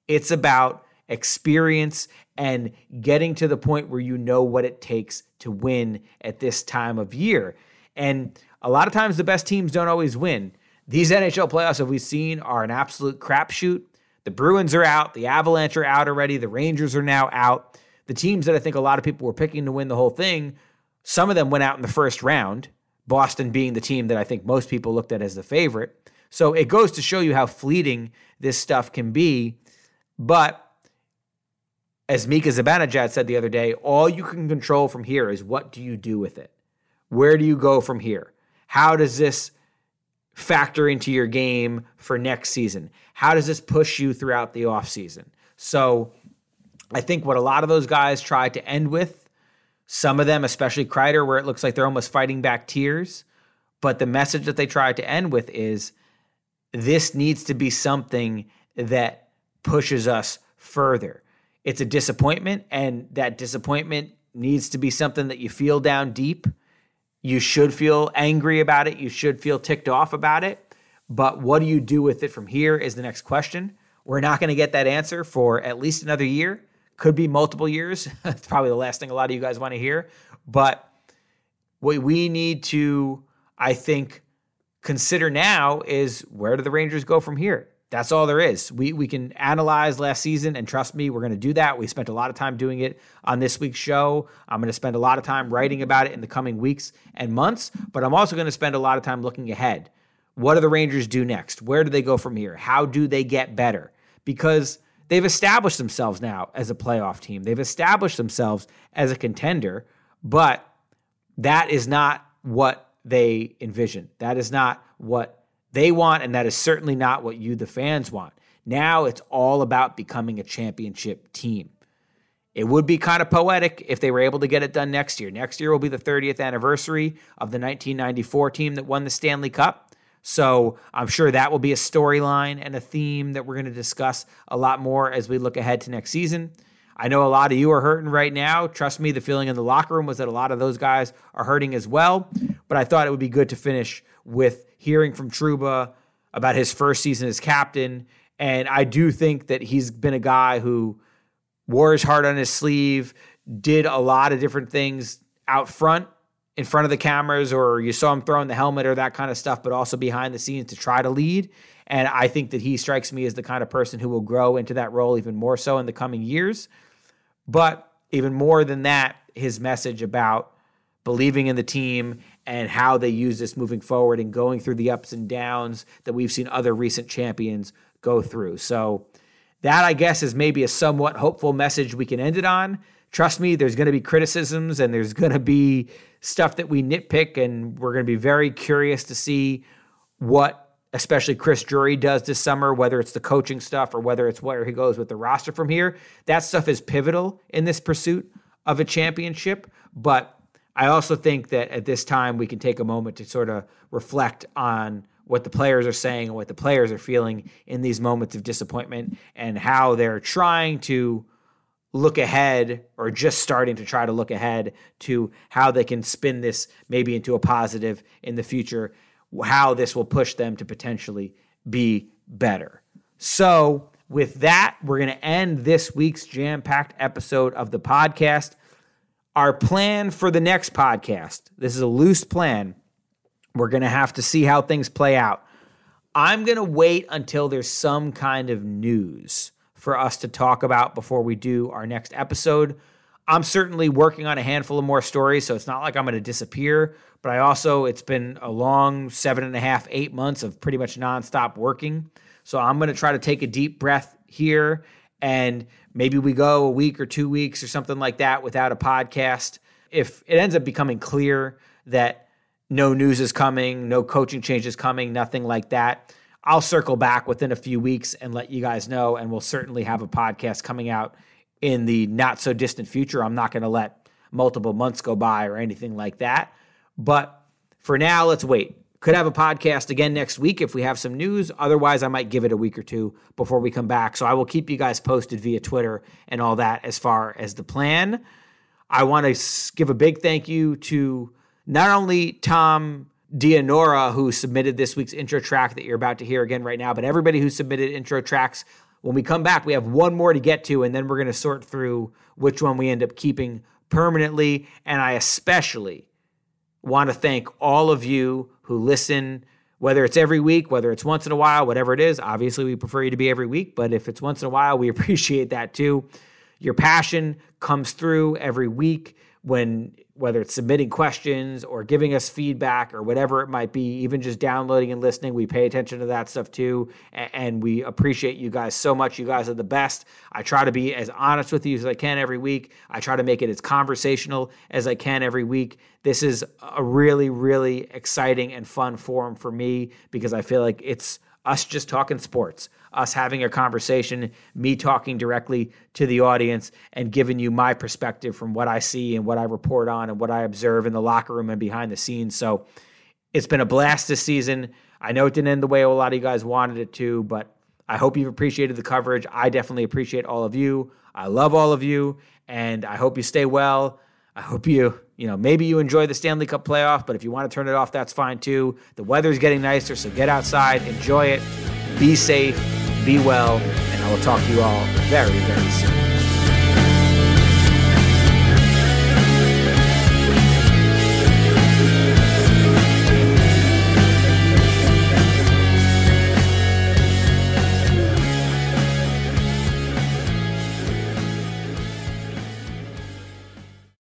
It's about experience and getting to the point where you know what it takes to win at this time of year. And a lot of times the best teams don't always win. These N H L playoffs that we've seen are an absolute crapshoot. The Bruins are out. The Avalanche are out already. The Rangers are now out. The teams that I think a lot of people were picking to win the whole thing, some of them went out in the first round, Boston being the team that I think most people looked at as the favorite. So it goes to show you how fleeting this stuff can be. But as Mika Zibanejad said the other day, all you can control from here is what do you do with it? Where do you go from here? How does this factor into your game for next season? How does this push you throughout the offseason? So I think what a lot of those guys tried to end with, some of them, especially Kreider, where it looks like they're almost fighting back tears, but the message that they tried to end with is this needs to be something that pushes us further. It's a disappointment, and that disappointment needs to be something that you feel down deep. You should feel angry about it. You should feel ticked off about it. But what do you do with it from here is the next question. We're not going to get that answer for at least another year. Could be multiple years. It's probably the last thing a lot of you guys want to hear. But what we need to, I think, consider now is where do the Rangers go from here? That's all there is. We we can analyze last season, and trust me, we're going to do that. We spent a lot of time doing it on this week's show. I'm going to spend a lot of time writing about it in the coming weeks and months, but I'm also going to spend a lot of time looking ahead. What do the Rangers do next? Where do they go from here? How do they get better? Because they've established themselves now as a playoff team. They've established themselves as a contender, but that is not what they envision. That is not what they want, and that is certainly not what you, the fans, want. Now it's all about becoming a championship team. It would be kind of poetic if they were able to get it done next year. Next year will be the thirtieth anniversary of the nineteen ninety-four team that won the Stanley Cup. So I'm sure that will be a storyline and a theme that we're going to discuss a lot more as we look ahead to next season. I know a lot of you are hurting right now. Trust me, the feeling in the locker room was that a lot of those guys are hurting as well. But I thought it would be good to finish with hearing from Trouba about his first season as captain. And I do think that he's been a guy who wore his heart on his sleeve, did a lot of different things out front, in front of the cameras, or you saw him throwing the helmet or that kind of stuff, but also behind the scenes to try to lead. And I think that he strikes me as the kind of person who will grow into that role even more so in the coming years. But even more than that, his message about believing in the team and how they use this moving forward and going through the ups and downs that we've seen other recent champions go through. So that, I guess, is maybe a somewhat hopeful message we can end it on. Trust me, there's going to be criticisms and there's going to be stuff that we nitpick, and we're going to be very curious to see what especially Chris Drury does this summer, whether it's the coaching stuff or whether it's where he goes with the roster from here. That stuff is pivotal in this pursuit of a championship, but I also think that at this time we can take a moment to sort of reflect on what the players are saying and what the players are feeling in these moments of disappointment and how they're trying to look ahead, or just starting to try to look ahead to how they can spin this maybe into a positive in the future, how this will push them to potentially be better. So with that, we're going to end this week's jam-packed episode of the podcast. Our plan for the next podcast, this is a loose plan. We're going to have to see how things play out. I'm going to wait until there's some kind of news for us to talk about before we do our next episode. I'm certainly working on a handful of more stories, so it's not like I'm going to disappear, but I also, it's been a long seven and a half, eight months of pretty much nonstop working. So I'm going to try to take a deep breath here, and maybe we go a week or two weeks or something like that without a podcast. If it ends up becoming clear that no news is coming, no coaching change is coming, nothing like that, I'll circle back within a few weeks and let you guys know, and we'll certainly have a podcast coming out in the not-so-distant future. I'm not going to let multiple months go by or anything like that. But for now, let's wait. Could have a podcast again next week if we have some news. Otherwise, I might give it a week or two before we come back. So I will keep you guys posted via Twitter and all that as far as the plan. I want to give a big thank you to not only Tom Dianora, who submitted this week's intro track that you're about to hear again right now, but everybody who submitted intro tracks. When we come back, we have one more to get to, and then we're going to sort through which one we end up keeping permanently. And I especially want to thank all of you who listen, whether it's every week, whether it's once in a while, whatever it is. Obviously, we prefer you to be every week, but if it's once in a while, we appreciate that too. Your passion comes through every week when, whether it's submitting questions or giving us feedback or whatever it might be, even just downloading and listening, we pay attention to that stuff too. And we appreciate you guys so much. You guys are the best. I try to be as honest with you as I can every week. I try to make it as conversational as I can every week. This is a really, really exciting and fun forum for me because I feel like it's us just talking sports, us having a conversation, me talking directly to the audience and giving you my perspective from what I see and what I report on and what I observe in the locker room and behind the scenes. So it's been a blast this season. I know it didn't end the way a lot of you guys wanted it to, but I hope you've appreciated the coverage. I definitely appreciate all of you. I love all of you, and I hope you stay well. I hope you, you know, maybe you enjoy the Stanley Cup playoff, but if you want to turn it off, that's fine too. The weather's getting nicer, so get outside, enjoy it, be safe, be well, and I will talk to you all very, very soon.